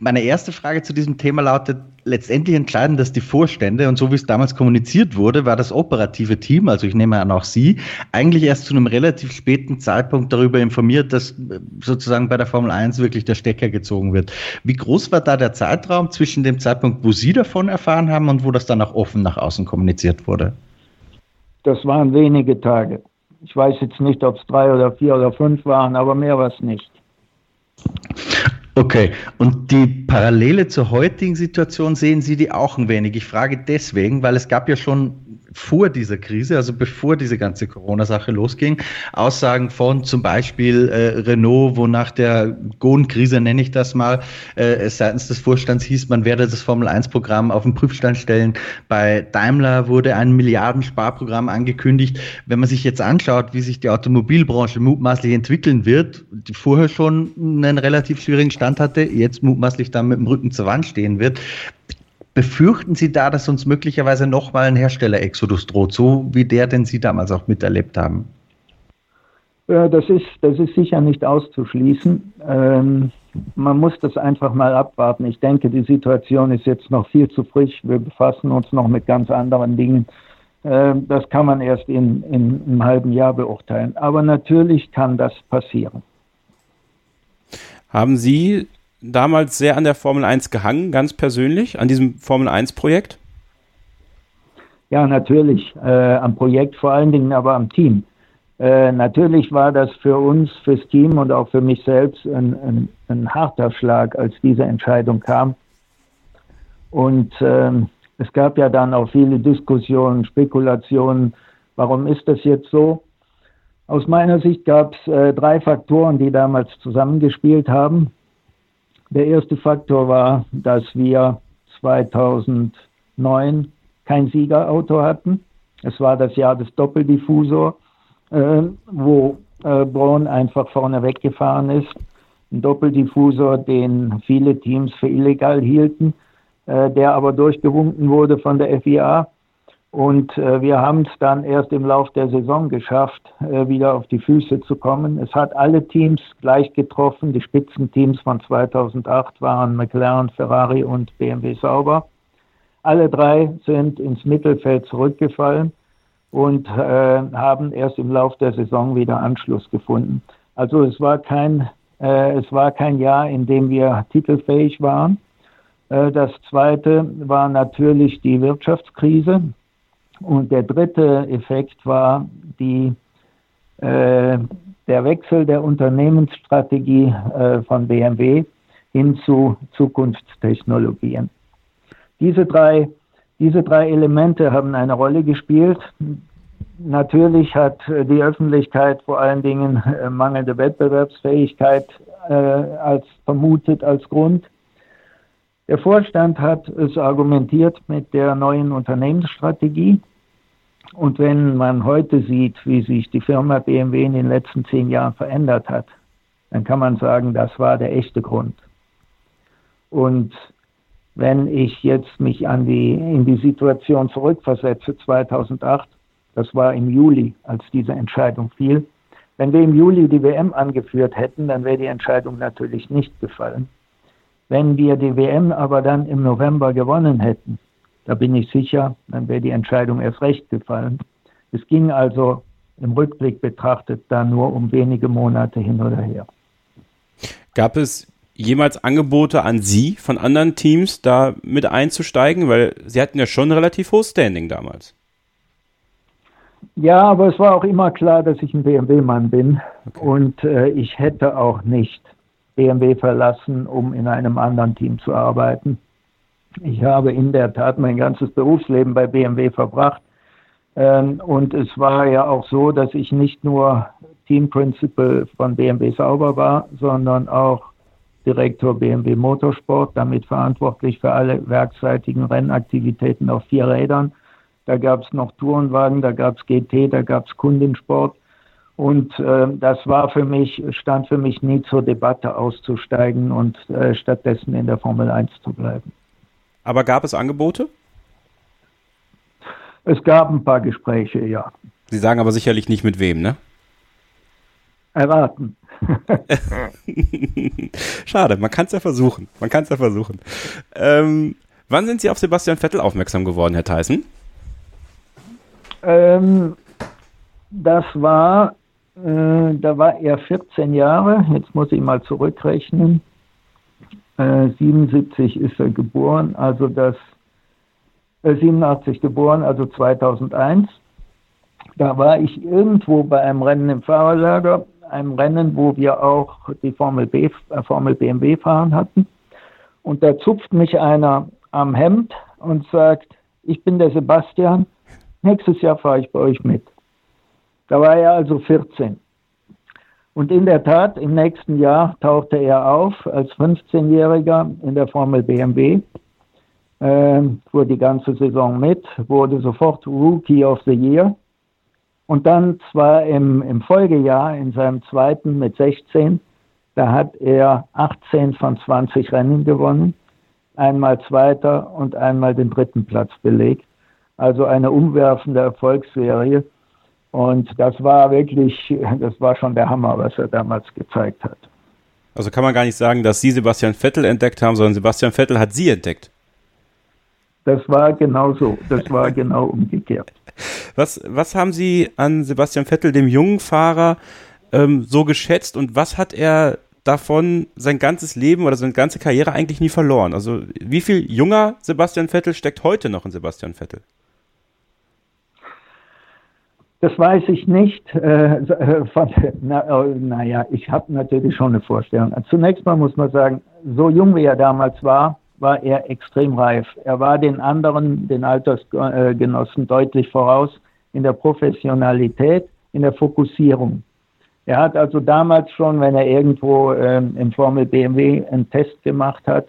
Meine erste Frage zu diesem Thema lautet, letztendlich entscheiden das die Vorstände und so wie es damals kommuniziert wurde, war das operative Team, also ich nehme an auch Sie, eigentlich erst zu einem relativ späten Zeitpunkt darüber informiert, dass sozusagen bei der Formel 1 wirklich der Stecker gezogen wird. Wie groß war da der Zeitraum zwischen dem Zeitpunkt, wo Sie davon erfahren haben und wo das dann auch offen nach außen kommuniziert wurde? Das waren wenige Tage. Ich weiß jetzt nicht, ob es 3 oder 4 oder 5 waren, aber mehr war es nicht. Okay, und die Parallele zur heutigen Situation sehen Sie die auch ein wenig? Ich frage deswegen, weil es gab ja schon vor dieser Krise, also bevor diese ganze Corona-Sache losging, Aussagen von zum Beispiel Renault, wo nach der Gohn-Krise, nenne ich das mal, seitens des Vorstands hieß, man werde das Formel-1-Programm auf den Prüfstand stellen. Bei Daimler wurde ein Milliarden-Sparprogramm angekündigt. Wenn man sich jetzt anschaut, wie sich die Automobilbranche mutmaßlich entwickeln wird, die vorher schon einen relativ schwierigen Stand hatte, jetzt mutmaßlich dann mit dem Rücken zur Wand stehen wird, befürchten Sie da, dass uns möglicherweise nochmal ein Hersteller-Exodus droht, so wie der, den Sie damals auch miterlebt haben? Ja, das ist sicher nicht auszuschließen. man muss das einfach mal abwarten. Ich denke, die Situation ist jetzt noch viel zu frisch. Wir befassen uns noch mit ganz anderen Dingen. Das kann man erst in einem halben Jahr beurteilen. Aber natürlich kann das passieren. Haben Sie damals sehr an der Formel 1 gehangen, ganz persönlich, an diesem Formel 1-Projekt? Ja, natürlich. Am Projekt vor allen Dingen, aber am Team. Natürlich war das für uns, fürs Team und auch für mich selbst ein harter Schlag, als diese Entscheidung kam. Und es gab ja dann auch viele Diskussionen, Spekulationen, warum ist das jetzt so? Aus meiner Sicht gab es drei Faktoren, die damals zusammengespielt haben. Der erste Faktor war, dass wir 2009 kein Siegerauto hatten. Es war das Jahr des Doppeldiffusor, wo Braun einfach vorne weggefahren ist. Ein Doppeldiffusor, den viele Teams für illegal hielten, der aber durchgewunken wurde von der FIA. Und wir haben es dann erst im Lauf der Saison geschafft, wieder auf die Füße zu kommen. Es hat alle Teams gleich getroffen. Die Spitzenteams von 2008 waren McLaren, Ferrari und BMW Sauber. Alle drei sind ins Mittelfeld zurückgefallen und haben erst im Lauf der Saison wieder Anschluss gefunden. Also es war kein Jahr, in dem wir titelfähig waren. Das zweite war natürlich die Wirtschaftskrise. Und der dritte Effekt war der Wechsel der Unternehmensstrategie von BMW hin zu Zukunftstechnologien. Diese drei Elemente haben eine Rolle gespielt. Natürlich hat die Öffentlichkeit vor allen Dingen mangelnde Wettbewerbsfähigkeit vermutet als Grund. Der Vorstand hat es argumentiert mit der neuen Unternehmensstrategie. Und wenn man heute sieht, wie sich die Firma BMW in den letzten 10 Jahren verändert hat, dann kann man sagen, das war der echte Grund. Und wenn ich jetzt mich in die Situation zurückversetze, 2008, das war im Juli, als diese Entscheidung fiel. Wenn wir im Juli die WM angeführt hätten, dann wäre die Entscheidung natürlich nicht gefallen. Wenn wir die WM aber dann im November gewonnen hätten, da bin ich sicher, dann wäre die Entscheidung erst recht gefallen. Es ging also im Rückblick betrachtet da nur um wenige Monate hin oder her. Gab es jemals Angebote an Sie von anderen Teams, da mit einzusteigen? Weil Sie hatten ja schon ein relativ hohes Standing damals. Ja, aber es war auch immer klar, dass ich ein BMW-Mann bin. Okay. Und ich hätte auch nicht BMW verlassen, um in einem anderen Team zu arbeiten. Ich habe in der Tat mein ganzes Berufsleben bei BMW verbracht. Und es war ja auch so, dass ich nicht nur Team Principal von BMW Sauber war, sondern auch Direktor BMW Motorsport, damit verantwortlich für alle werkseitigen Rennaktivitäten auf 4 Rädern. Da gab es noch Tourenwagen, da gab es GT, da gab es Kundensport. Und das stand für mich nie zur Debatte auszusteigen und stattdessen in der Formel 1 zu bleiben. Aber gab es Angebote? Es gab ein paar Gespräche, ja. Sie sagen aber sicherlich nicht mit wem, ne? Erwarten. Schade, man kann es ja versuchen. Wann sind Sie auf Sebastian Vettel aufmerksam geworden, Herr Theissen? Da war er 14 Jahre, jetzt muss ich mal zurückrechnen. 77 ist er geboren, 87 geboren, also 2001. Da war ich irgendwo bei einem Rennen im Fahrerlager, einem Rennen, wo wir auch die Formel BMW fahren hatten. Und da zupft mich einer am Hemd und sagt, ich bin der Sebastian, nächstes Jahr fahre ich bei euch mit. Da war er also 14. Und in der Tat, im nächsten Jahr tauchte er auf als 15-Jähriger in der Formel BMW, fuhr die ganze Saison mit, wurde sofort Rookie of the Year. Und dann zwar im Folgejahr, in seinem zweiten mit 16, da hat er 18 von 20 Rennen gewonnen, einmal Zweiter und einmal den dritten Platz belegt. Also eine umwerfende Erfolgsserie. Und das war schon der Hammer, was er damals gezeigt hat. Also kann man gar nicht sagen, dass Sie Sebastian Vettel entdeckt haben, sondern Sebastian Vettel hat Sie entdeckt. Das war genau so. Das war genau umgekehrt. Was haben Sie an Sebastian Vettel, dem jungen Fahrer, so geschätzt und was hat er davon sein ganzes Leben oder seine ganze Karriere eigentlich nie verloren? Also wie viel junger Sebastian Vettel steckt heute noch in Sebastian Vettel? Das weiß ich nicht. Ich habe natürlich schon eine Vorstellung. Zunächst mal muss man sagen, so jung wie er damals war er extrem reif. Er war den anderen, den Altersgenossen deutlich voraus in der Professionalität, in der Fokussierung. Er hat also damals schon, wenn er irgendwo im Formel BMW einen Test gemacht hat,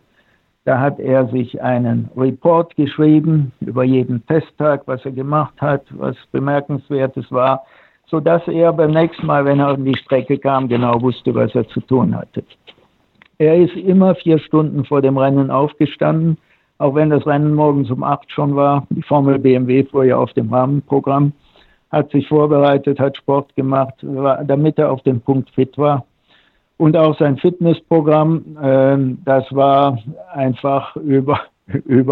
da hat er sich einen Report geschrieben über jeden Testtag, was er gemacht hat, was Bemerkenswertes war, sodass er beim nächsten Mal, wenn er an die Strecke kam, genau wusste, was er zu tun hatte. Er ist immer 4 Stunden vor dem Rennen aufgestanden, auch wenn das Rennen morgens um 8 schon war. Die Formel BMW fuhr ja auf dem Rahmenprogramm, hat sich vorbereitet, hat Sport gemacht, damit er auf dem Punkt fit war. Und auch sein Fitnessprogramm, das war einfach über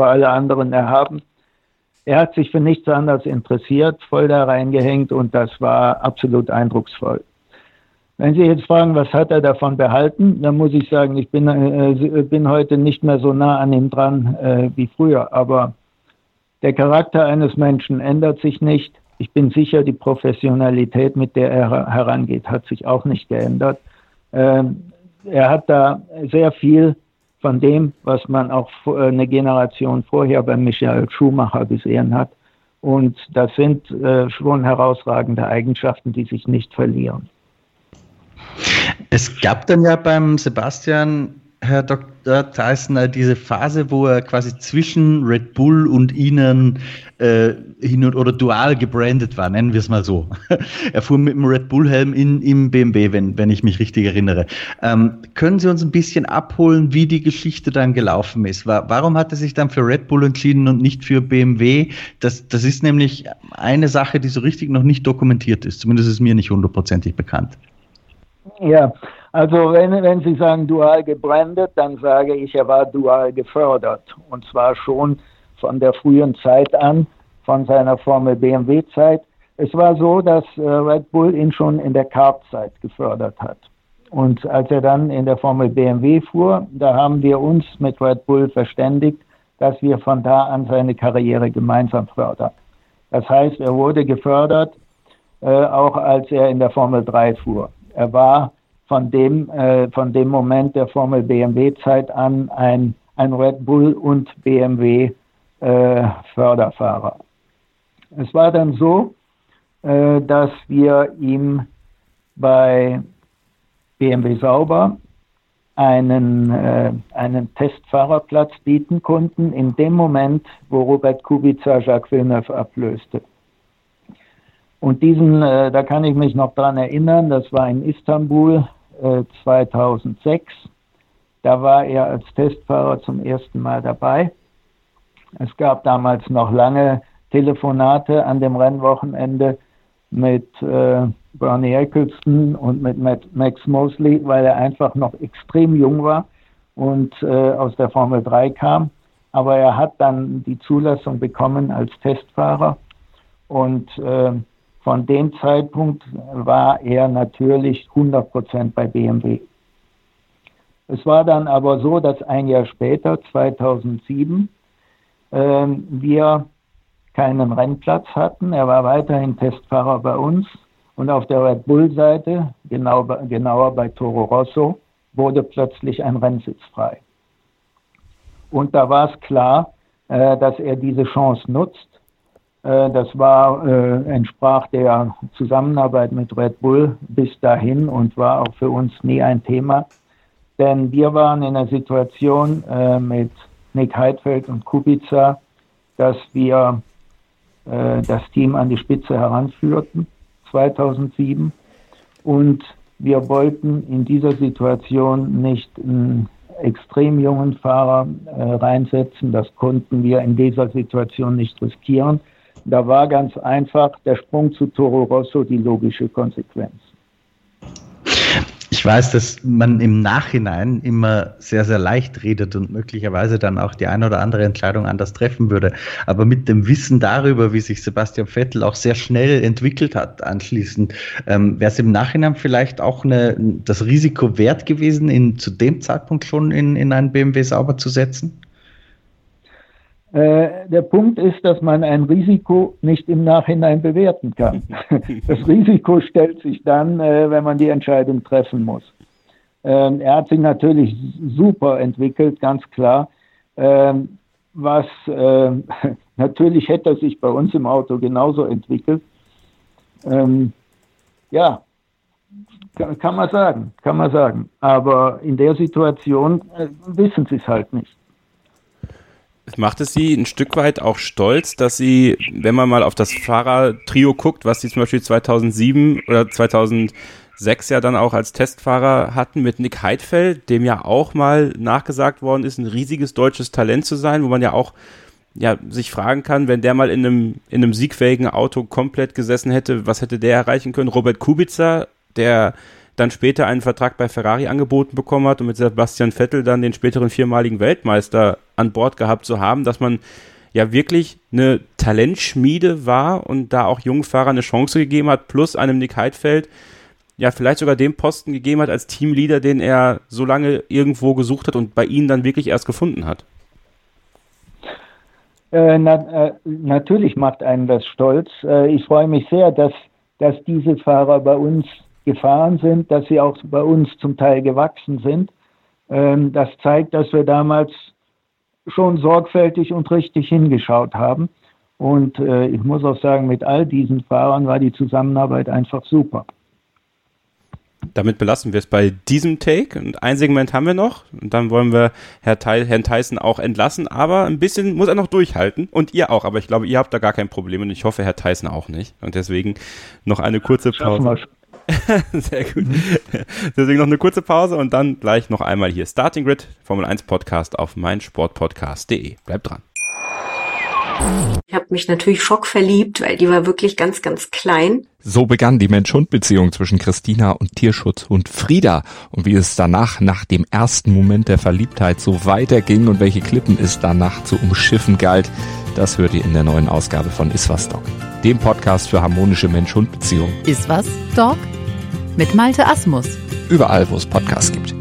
alle anderen erhaben. Er hat sich für nichts anderes interessiert, voll da reingehängt und das war absolut eindrucksvoll. Wenn Sie jetzt fragen, was hat er davon behalten, dann muss ich sagen, ich bin heute nicht mehr so nah an ihm dran wie früher. Aber der Charakter eines Menschen ändert sich nicht. Ich bin sicher, die Professionalität, mit der er herangeht, hat sich auch nicht geändert. Er hat da sehr viel von dem, was man auch eine Generation vorher bei Michael Schumacher gesehen hat. Und das sind schon herausragende Eigenschaften, die sich nicht verlieren. Es gab dann ja beim Sebastian, Herr Dr. Theissen, diese Phase, wo er quasi zwischen Red Bull und Ihnen oder dual gebrandet war, nennen wir es mal so. Er fuhr mit dem Red Bull-Helm im BMW, wenn ich mich richtig erinnere. Können Sie uns ein bisschen abholen, wie die Geschichte dann gelaufen ist? Warum hat er sich dann für Red Bull entschieden und nicht für BMW? Das ist nämlich eine Sache, die so richtig noch nicht dokumentiert ist. Zumindest ist mir nicht hundertprozentig bekannt. Ja, also wenn Sie sagen dual gebrandet, dann sage ich, er war dual gefördert. Und zwar schon von der frühen Zeit an, von seiner Formel BMW-Zeit. Es war so, dass Red Bull ihn schon in der Kart-Zeit gefördert hat. Und als er dann in der Formel BMW fuhr, da haben wir uns mit Red Bull verständigt, dass wir von da an seine Karriere gemeinsam fördern. Das heißt, er wurde gefördert, auch als er in der Formel 3 fuhr. Er war von dem Moment der Formel BMW-Zeit an ein Red Bull- und BMW-Förderfahrer. Es war dann so, dass wir ihm bei BMW Sauber einen Testfahrerplatz bieten konnten, in dem Moment, wo Robert Kubica Jacques Villeneuve ablöste. Und da kann ich mich noch dran erinnern, das war in Istanbul 2006. Da war er als Testfahrer zum ersten Mal dabei. Es gab damals noch lange Telefonate an dem Rennwochenende mit Bernie Eccleston und mit Max Mosley, weil er einfach noch extrem jung war und aus der Formel 3 kam. Aber er hat dann die Zulassung bekommen als Testfahrer und von dem Zeitpunkt war er natürlich 100% bei BMW. Es war dann aber so, dass ein Jahr später, 2007, wir keinen Rennplatz hatten. Er war weiterhin Testfahrer bei uns. Und auf der Red Bull-Seite, genauer bei Toro Rosso, wurde plötzlich ein Rennsitz frei. Und da war es klar, dass er diese Chance nutzt. Das entsprach der Zusammenarbeit mit Red Bull bis dahin und war auch für uns nie ein Thema. Denn wir waren in der Situation mit Nick Heidfeld und Kubica, dass wir das Team an die Spitze heranführten 2007. Und wir wollten in dieser Situation nicht einen extrem jungen Fahrer reinsetzen. Das konnten wir in dieser Situation nicht riskieren. Da war ganz einfach der Sprung zu Toro Rosso die logische Konsequenz. Ich weiß, dass man im Nachhinein immer sehr, sehr leicht redet und möglicherweise dann auch die eine oder andere Entscheidung anders treffen würde. Aber mit dem Wissen darüber, wie sich Sebastian Vettel auch sehr schnell entwickelt hat anschließend, wäre es im Nachhinein vielleicht auch das Risiko wert gewesen, ihn zu dem Zeitpunkt schon in einen BMW Sauber zu setzen? Der Punkt ist, dass man ein Risiko nicht im Nachhinein bewerten kann. Das Risiko stellt sich dann, wenn man die Entscheidung treffen muss. Er hat sich natürlich super entwickelt, ganz klar. Natürlich hätte er sich bei uns im Auto genauso entwickelt. Ja, kann man sagen. Aber in der Situation wissen sie es halt nicht. Macht es Sie ein Stück weit auch stolz, dass Sie, wenn man mal auf das Fahrertrio guckt, was Sie zum Beispiel 2007 oder 2006 ja dann auch als Testfahrer hatten mit Nick Heidfeld, dem ja auch mal nachgesagt worden ist, ein riesiges deutsches Talent zu sein, wo man ja auch sich fragen kann, wenn der mal in einem siegfähigen Auto komplett gesessen hätte, was hätte der erreichen können? Robert Kubica, der dann später einen Vertrag bei Ferrari angeboten bekommen hat und mit Sebastian Vettel dann den späteren viermaligen Weltmeister an Bord gehabt zu haben, dass man ja wirklich eine Talentschmiede war und da auch jungen Fahrern eine Chance gegeben hat, plus einem Nick Heidfeld ja vielleicht sogar den Posten gegeben hat als Teamleader, den er so lange irgendwo gesucht hat und bei ihnen dann wirklich erst gefunden hat. Natürlich macht einen das stolz. Ich freue mich sehr, dass diese Fahrer bei uns gefahren sind, dass sie auch bei uns zum Teil gewachsen sind. Das zeigt, dass wir damals schon sorgfältig und richtig hingeschaut haben. Und ich muss auch sagen, mit all diesen Fahrern war die Zusammenarbeit einfach super. Damit belassen wir es bei diesem Take. Und ein Segment haben wir noch. Und dann wollen wir Herrn Theissen auch entlassen. Aber ein bisschen muss er noch durchhalten. Und ihr auch. Aber ich glaube, ihr habt da gar kein Problem. Und ich hoffe, Herr Theissen auch nicht. Und deswegen noch eine kurze Pause. Sehr gut. Deswegen noch eine kurze Pause und dann gleich noch einmal hier Starting Grid, Formel 1 Podcast auf meinsportpodcast.de. Bleibt dran. Ich habe mich natürlich schockverliebt, weil die war wirklich ganz, ganz klein. So begann die Mensch-Hund-Beziehung zwischen Christina und Tierschutzhund Frieda. Und wie es danach, nach dem ersten Moment der Verliebtheit, so weiterging und welche Klippen es danach zu umschiffen galt, das hört ihr in der neuen Ausgabe von Iswas Dog, dem Podcast für harmonische Mensch-Hund-Beziehungen. Iswas Dog mit Malte Asmus. Überall, wo es Podcasts gibt.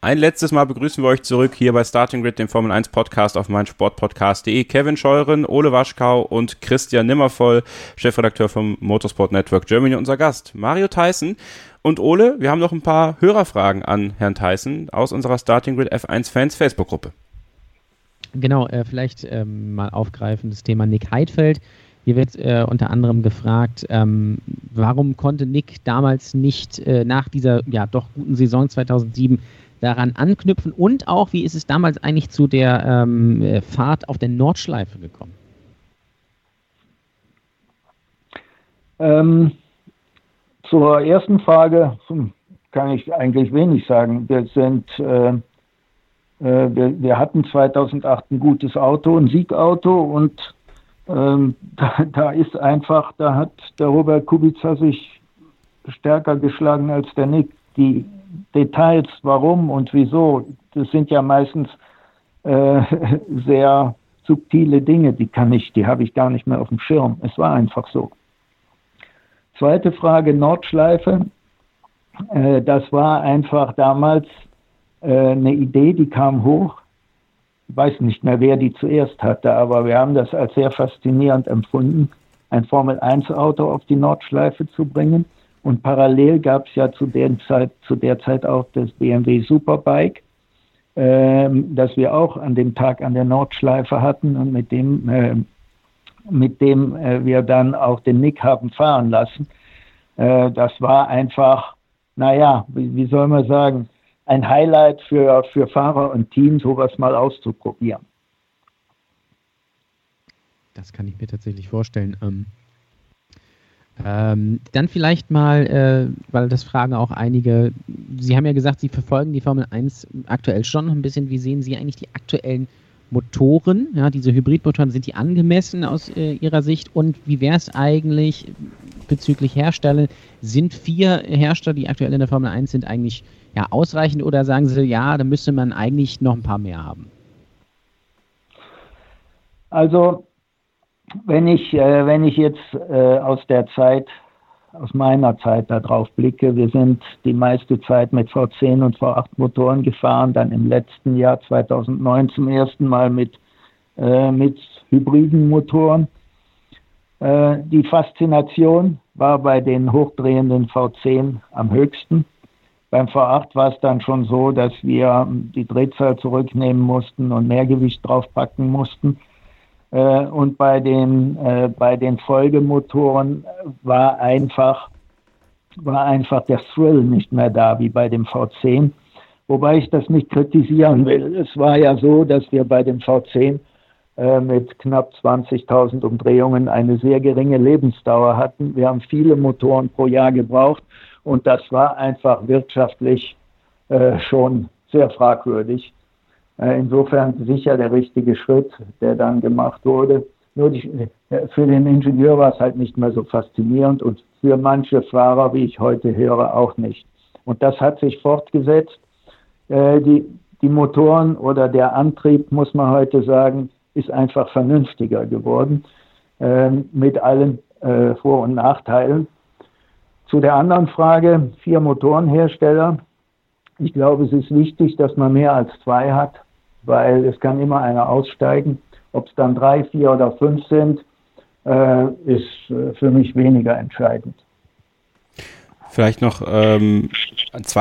Ein letztes Mal begrüßen wir euch zurück hier bei Starting Grid, dem Formel 1 Podcast auf meinsportpodcast.de. Kevin Scheuren, Ole Waschkau und Christian Nimmervoll, Chefredakteur vom Motorsport Network Germany, unser Gast Mario Theissen. Und Ole, wir haben noch ein paar Hörerfragen an Herrn Theissen aus unserer Starting Grid F1 Fans Facebook-Gruppe. Genau, vielleicht mal aufgreifen das Thema Nick Heidfeld. Hier wird unter anderem gefragt, warum konnte Nick damals nicht nach dieser doch guten Saison 2007 daran anknüpfen und auch, wie ist es damals eigentlich zu der Fahrt auf der Nordschleife gekommen? Zur ersten Frage kann ich eigentlich wenig sagen. Wir hatten 2008 ein gutes Auto, ein Siegauto und da hat der Robert Kubica sich stärker geschlagen als der Nick. Die Details, warum und wieso, das sind ja meistens sehr subtile Dinge, die habe ich gar nicht mehr auf dem Schirm. Es war einfach so. Zweite Frage, Nordschleife. Das war einfach damals eine Idee, die kam hoch. Ich weiß nicht mehr, wer die zuerst hatte, aber wir haben das als sehr faszinierend empfunden, ein Formel-1-Auto auf die Nordschleife zu bringen. Und parallel gab es ja zu der Zeit auch das BMW Superbike, das wir auch an dem Tag an der Nordschleife hatten und mit dem wir dann auch den Nick haben fahren lassen. Das war einfach, wie soll man sagen, ein Highlight für Fahrer und Team, sowas mal auszuprobieren. Das kann ich mir tatsächlich vorstellen. Dann vielleicht mal, weil das fragen auch einige, Sie haben ja gesagt, Sie verfolgen die Formel 1 aktuell schon ein bisschen. Wie sehen Sie eigentlich die aktuellen Motoren, ja, diese Hybridmotoren, sind die angemessen aus Ihrer Sicht? Und wie wäre es eigentlich bezüglich Hersteller? Sind 4 Hersteller, die aktuell in der Formel 1 sind, eigentlich ja ausreichend, oder sagen Sie, ja, da müsste man eigentlich noch ein paar mehr haben? Also, wenn ich jetzt aus meiner Zeit da drauf blicke, wir sind die meiste Zeit mit V10 und V8 Motoren gefahren, dann im letzten Jahr 2009 zum ersten Mal mit hybriden Motoren. Die Faszination war bei den hochdrehenden V10 am höchsten. Beim V8 war es dann schon so, dass wir die Drehzahl zurücknehmen mussten und mehr Gewicht draufpacken mussten. Und bei den Folgemotoren war einfach der Thrill nicht mehr da, wie bei dem V10. Wobei ich das nicht kritisieren will. Es war ja so, dass wir bei dem V10 mit knapp 20.000 Umdrehungen eine sehr geringe Lebensdauer hatten. Wir haben viele Motoren pro Jahr gebraucht und das war einfach wirtschaftlich schon sehr fragwürdig. Insofern sicher der richtige Schritt, der dann gemacht wurde. Nur für den Ingenieur war es halt nicht mehr so faszinierend und für manche Fahrer, wie ich heute höre, auch nicht. Und das hat sich fortgesetzt. Die Motoren oder der Antrieb, muss man heute sagen, ist einfach vernünftiger geworden mit allen Vor- und Nachteilen. Zu der anderen Frage, 4 Motorenhersteller. Ich glaube, es ist wichtig, dass man mehr als 2 hat, weil es kann immer einer aussteigen. Ob es dann 3, 4 oder 5 sind, ist für mich weniger entscheidend. Vielleicht noch 2,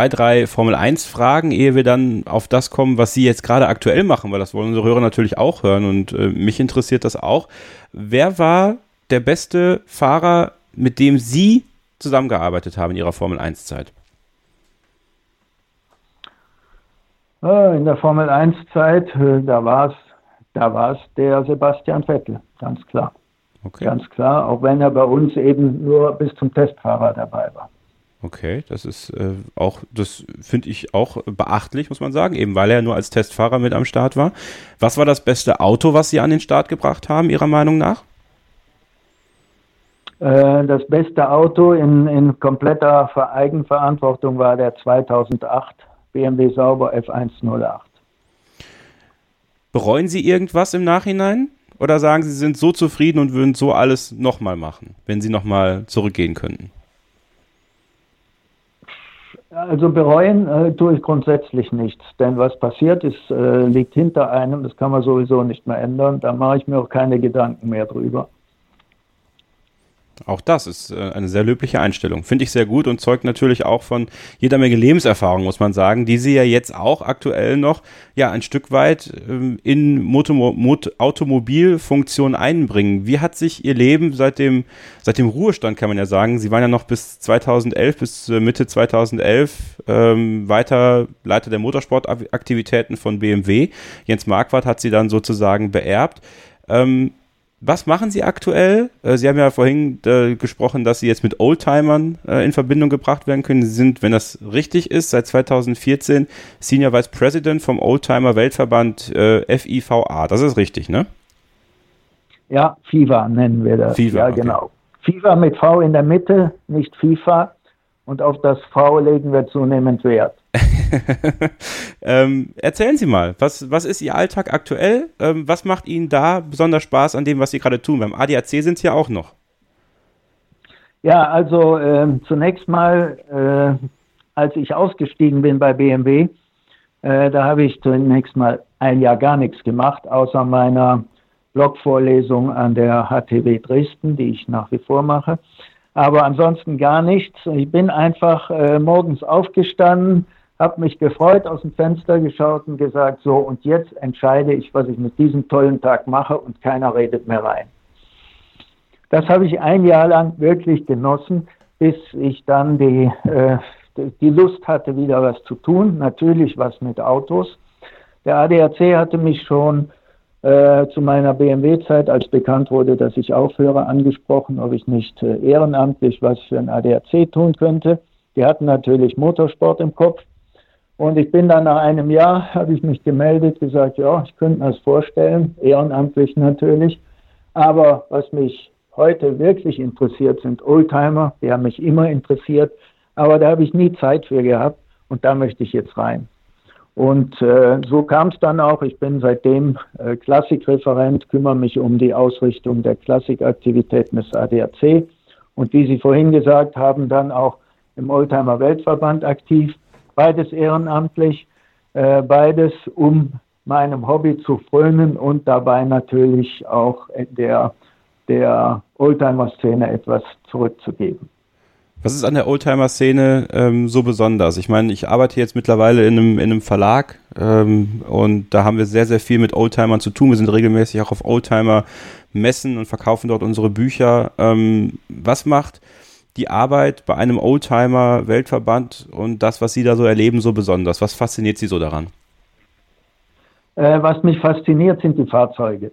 3 Formel-1-Fragen, ehe wir dann auf das kommen, was Sie jetzt gerade aktuell machen, weil das wollen unsere Hörer natürlich auch hören und mich interessiert das auch. Wer war der beste Fahrer, mit dem Sie zusammengearbeitet haben in Ihrer Formel-1-Zeit? In der Formel-1-Zeit, da war's der Sebastian Vettel, ganz klar. Okay. Ganz klar, auch wenn er bei uns eben nur bis zum Testfahrer dabei war. Okay, das ist auch, das finde ich auch beachtlich, muss man sagen, eben weil er nur als Testfahrer mit am Start war. Was war das beste Auto, was Sie an den Start gebracht haben, Ihrer Meinung nach? Das beste Auto in kompletter Eigenverantwortung war der 2008 BMW Sauber F108. Bereuen Sie irgendwas im Nachhinein? Oder sagen Sie, Sie sind so zufrieden und würden so alles nochmal machen, wenn Sie nochmal zurückgehen könnten? Also bereuen tue ich grundsätzlich nichts. Denn was passiert ist, liegt hinter einem. Das kann man sowieso nicht mehr ändern. Da mache ich mir auch keine Gedanken mehr drüber. Auch das ist eine sehr löbliche Einstellung. Finde ich sehr gut und zeugt natürlich auch von jeder Menge Lebenserfahrung, muss man sagen, die Sie ja jetzt auch aktuell noch ja ein Stück weit in Automobilfunktion einbringen. Wie hat sich Ihr Leben seit dem Ruhestand, kann man ja sagen, Sie waren ja noch bis 2011, bis Mitte 2011 weiter Leiter der Motorsportaktivitäten von BMW. Jens Marquardt hat Sie dann sozusagen beerbt. Was machen Sie aktuell? Sie haben ja vorhin gesprochen, dass Sie jetzt mit Oldtimern in Verbindung gebracht werden können. Sie sind, wenn das richtig ist, seit 2014 Senior Vice President vom Oldtimer-Weltverband FIVA. Das ist richtig, ne? Ja, FIVA nennen wir das. FIVA, ja, okay. Genau. FIVA mit V in der Mitte, nicht FIFA. Und auf das V legen wir zunehmend Wert. Erzählen Sie mal, was ist Ihr Alltag aktuell? Was macht Ihnen da besonders Spaß an dem, was Sie gerade tun? Beim ADAC sind Sie ja auch noch. Ja, also zunächst mal, als ich ausgestiegen bin bei BMW, da habe ich zunächst mal ein Jahr gar nichts gemacht, außer meiner Blogvorlesung an der HTW Dresden, die ich nach wie vor mache. Aber ansonsten gar nichts. Ich bin einfach morgens aufgestanden, habe mich gefreut, aus dem Fenster geschaut und gesagt, so, und jetzt entscheide ich, was ich mit diesem tollen Tag mache und keiner redet mehr rein. Das habe ich ein Jahr lang wirklich genossen, bis ich dann die Lust hatte, wieder was zu tun, natürlich was mit Autos. Der ADAC hatte mich schon zu meiner BMW-Zeit, als bekannt wurde, dass ich aufhöre, angesprochen, ob ich nicht ehrenamtlich was für ein ADAC tun könnte. Die hatten natürlich Motorsport im Kopf. Und ich bin dann nach einem Jahr, habe ich mich gemeldet, gesagt, ja, ich könnte mir das vorstellen, ehrenamtlich natürlich. Aber was mich heute wirklich interessiert, sind Oldtimer. Die haben mich immer interessiert, aber da habe ich nie Zeit für gehabt und da möchte ich jetzt rein. Und so kam es dann auch. Ich bin seitdem Klassikreferent, kümmere mich um die Ausrichtung der Klassikaktivitäten des ADAC. Und wie Sie vorhin gesagt haben, dann auch im Oldtimer-Weltverband aktiv. Beides ehrenamtlich, beides, um meinem Hobby zu frönen und dabei natürlich auch der Oldtimer-Szene etwas zurückzugeben. Was ist an der Oldtimer-Szene so besonders? Ich meine, ich arbeite jetzt mittlerweile in einem Verlag und da haben wir sehr, sehr viel mit Oldtimern zu tun. Wir sind regelmäßig auch auf Oldtimer-Messen und verkaufen dort unsere Bücher. Was macht die Arbeit bei einem Oldtimer-Weltverband und das, was Sie da so erleben, so besonders? Was fasziniert Sie so daran? Was mich fasziniert, sind die Fahrzeuge.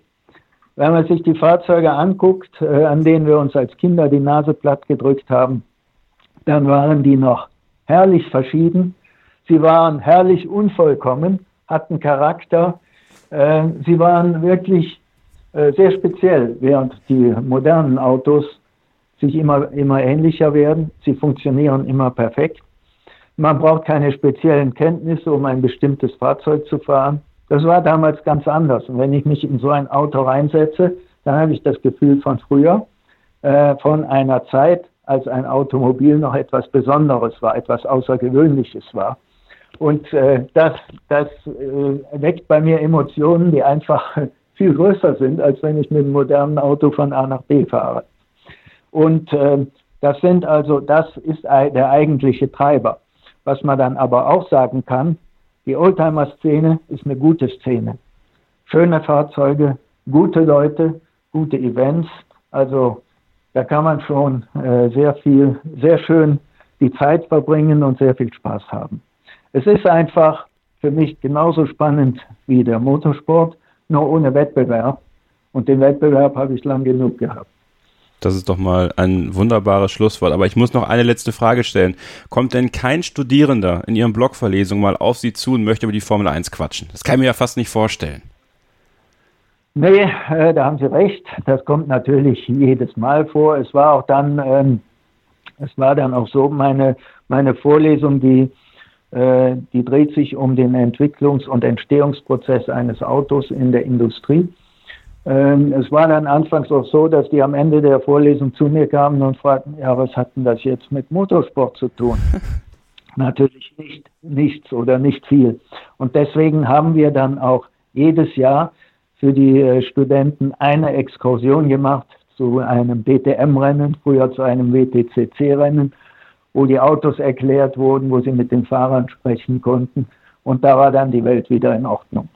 Wenn man sich die Fahrzeuge anguckt, an denen wir uns als Kinder die Nase platt gedrückt haben, dann waren die noch herrlich verschieden. Sie waren herrlich unvollkommen, hatten Charakter. Sie waren wirklich sehr speziell, während die modernen Autos sich immer ähnlicher werden. Sie funktionieren immer perfekt. Man braucht keine speziellen Kenntnisse, um ein bestimmtes Fahrzeug zu fahren. Das war damals ganz anders. Und wenn ich mich in so ein Auto reinsetze, dann habe ich das Gefühl von früher, von einer Zeit, als ein Automobil noch etwas Besonderes war, etwas Außergewöhnliches war. Und das weckt bei mir Emotionen, die einfach viel größer sind, als wenn ich mit einem modernen Auto von A nach B fahre. Und das ist der eigentliche Treiber. Was man dann aber auch sagen kann, die Oldtimer-Szene ist eine gute Szene. Schöne Fahrzeuge, gute Leute, gute Events, also da kann man schon sehr schön die Zeit verbringen und sehr viel Spaß haben. Es ist einfach für mich genauso spannend wie der Motorsport, nur ohne Wettbewerb. Und den Wettbewerb habe ich lang genug gehabt. Das ist doch mal ein wunderbares Schlusswort. Aber ich muss noch eine letzte Frage stellen. Kommt denn kein Studierender in Ihren Blogverlesungen mal auf Sie zu und möchte über die Formel 1 quatschen? Das kann ich mir ja fast nicht vorstellen. Nee, da haben Sie recht. Das kommt natürlich jedes Mal vor. Es war auch dann, so, meine Vorlesung, die dreht sich um den Entwicklungs- und Entstehungsprozess eines Autos in der Industrie. Es war dann anfangs auch so, dass die am Ende der Vorlesung zu mir kamen und fragten, ja, was hat denn das jetzt mit Motorsport zu tun? Natürlich nichts oder nicht viel. Und deswegen haben wir dann auch jedes Jahr für die Studenten eine Exkursion gemacht zu einem DTM-Rennen, früher zu einem WTCC-Rennen, wo die Autos erklärt wurden, wo sie mit den Fahrern sprechen konnten. Und da war dann die Welt wieder in Ordnung.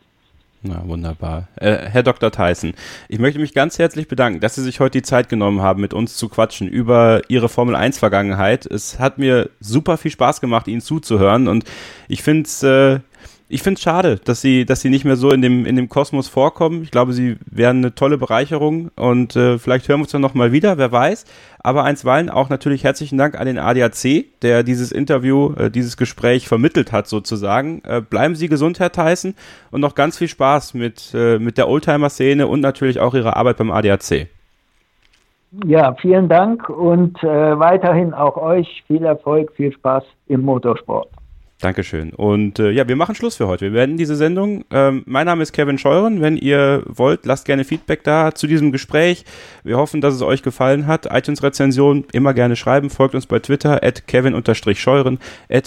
Na, wunderbar. Herr Dr. Theissen, ich möchte mich ganz herzlich bedanken, dass Sie sich heute die Zeit genommen haben, mit uns zu quatschen über Ihre Formel-1-Vergangenheit. Es hat mir super viel Spaß gemacht, Ihnen zuzuhören und ich finde es schade, dass sie nicht mehr so in dem Kosmos vorkommen. Ich glaube, sie wären eine tolle Bereicherung und vielleicht hören wir uns dann nochmal wieder, wer weiß. Aber einstweilen auch natürlich herzlichen Dank an den ADAC, der dieses Interview, dieses Gespräch vermittelt hat sozusagen. Bleiben Sie gesund, Herr Theissen, und noch ganz viel Spaß mit der Oldtimer-Szene und natürlich auch Ihrer Arbeit beim ADAC. Ja, vielen Dank und weiterhin auch euch viel Erfolg, viel Spaß im Motorsport. Dankeschön. Und wir machen Schluss für heute. Wir beenden diese Sendung. Mein Name ist Kevin Scheuren. Wenn ihr wollt, lasst gerne Feedback da zu diesem Gespräch. Wir hoffen, dass es euch gefallen hat. iTunes-Rezension immer gerne schreiben. Folgt uns bei Twitter @kevin_scheuren,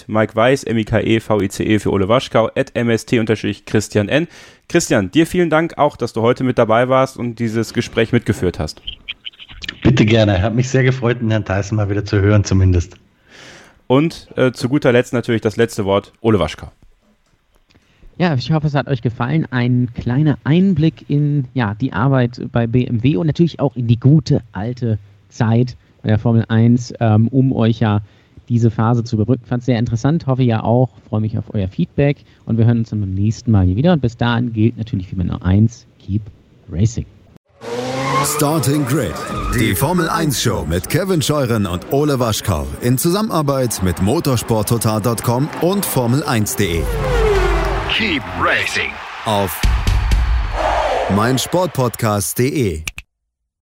@mikeweiss, MIKEVICE für Ole Waschkau, @mst_christian N. Christian, dir vielen Dank auch, dass du heute mit dabei warst und dieses Gespräch mitgeführt hast. Bitte gerne. Hat mich sehr gefreut, den Herrn Theissen mal wieder zu hören zumindest. Und zu guter Letzt natürlich das letzte Wort, Ole Waschka. Ja, ich hoffe, es hat euch gefallen. Ein kleiner Einblick in die Arbeit bei BMW und natürlich auch in die gute alte Zeit bei der Formel 1, um euch diese Phase zu überbrücken. Fand es sehr interessant, hoffe ja auch, freue mich auf euer Feedback und wir hören uns dann beim nächsten Mal hier wieder. Und bis dahin gilt natürlich wie immer nur eins, keep racing. Starting Grid, die Formel-1-Show mit Kevin Scheuren und Ole Waschkau in Zusammenarbeit mit motorsporttotal.com und formel1.de. Keep racing auf meinsportpodcast.de.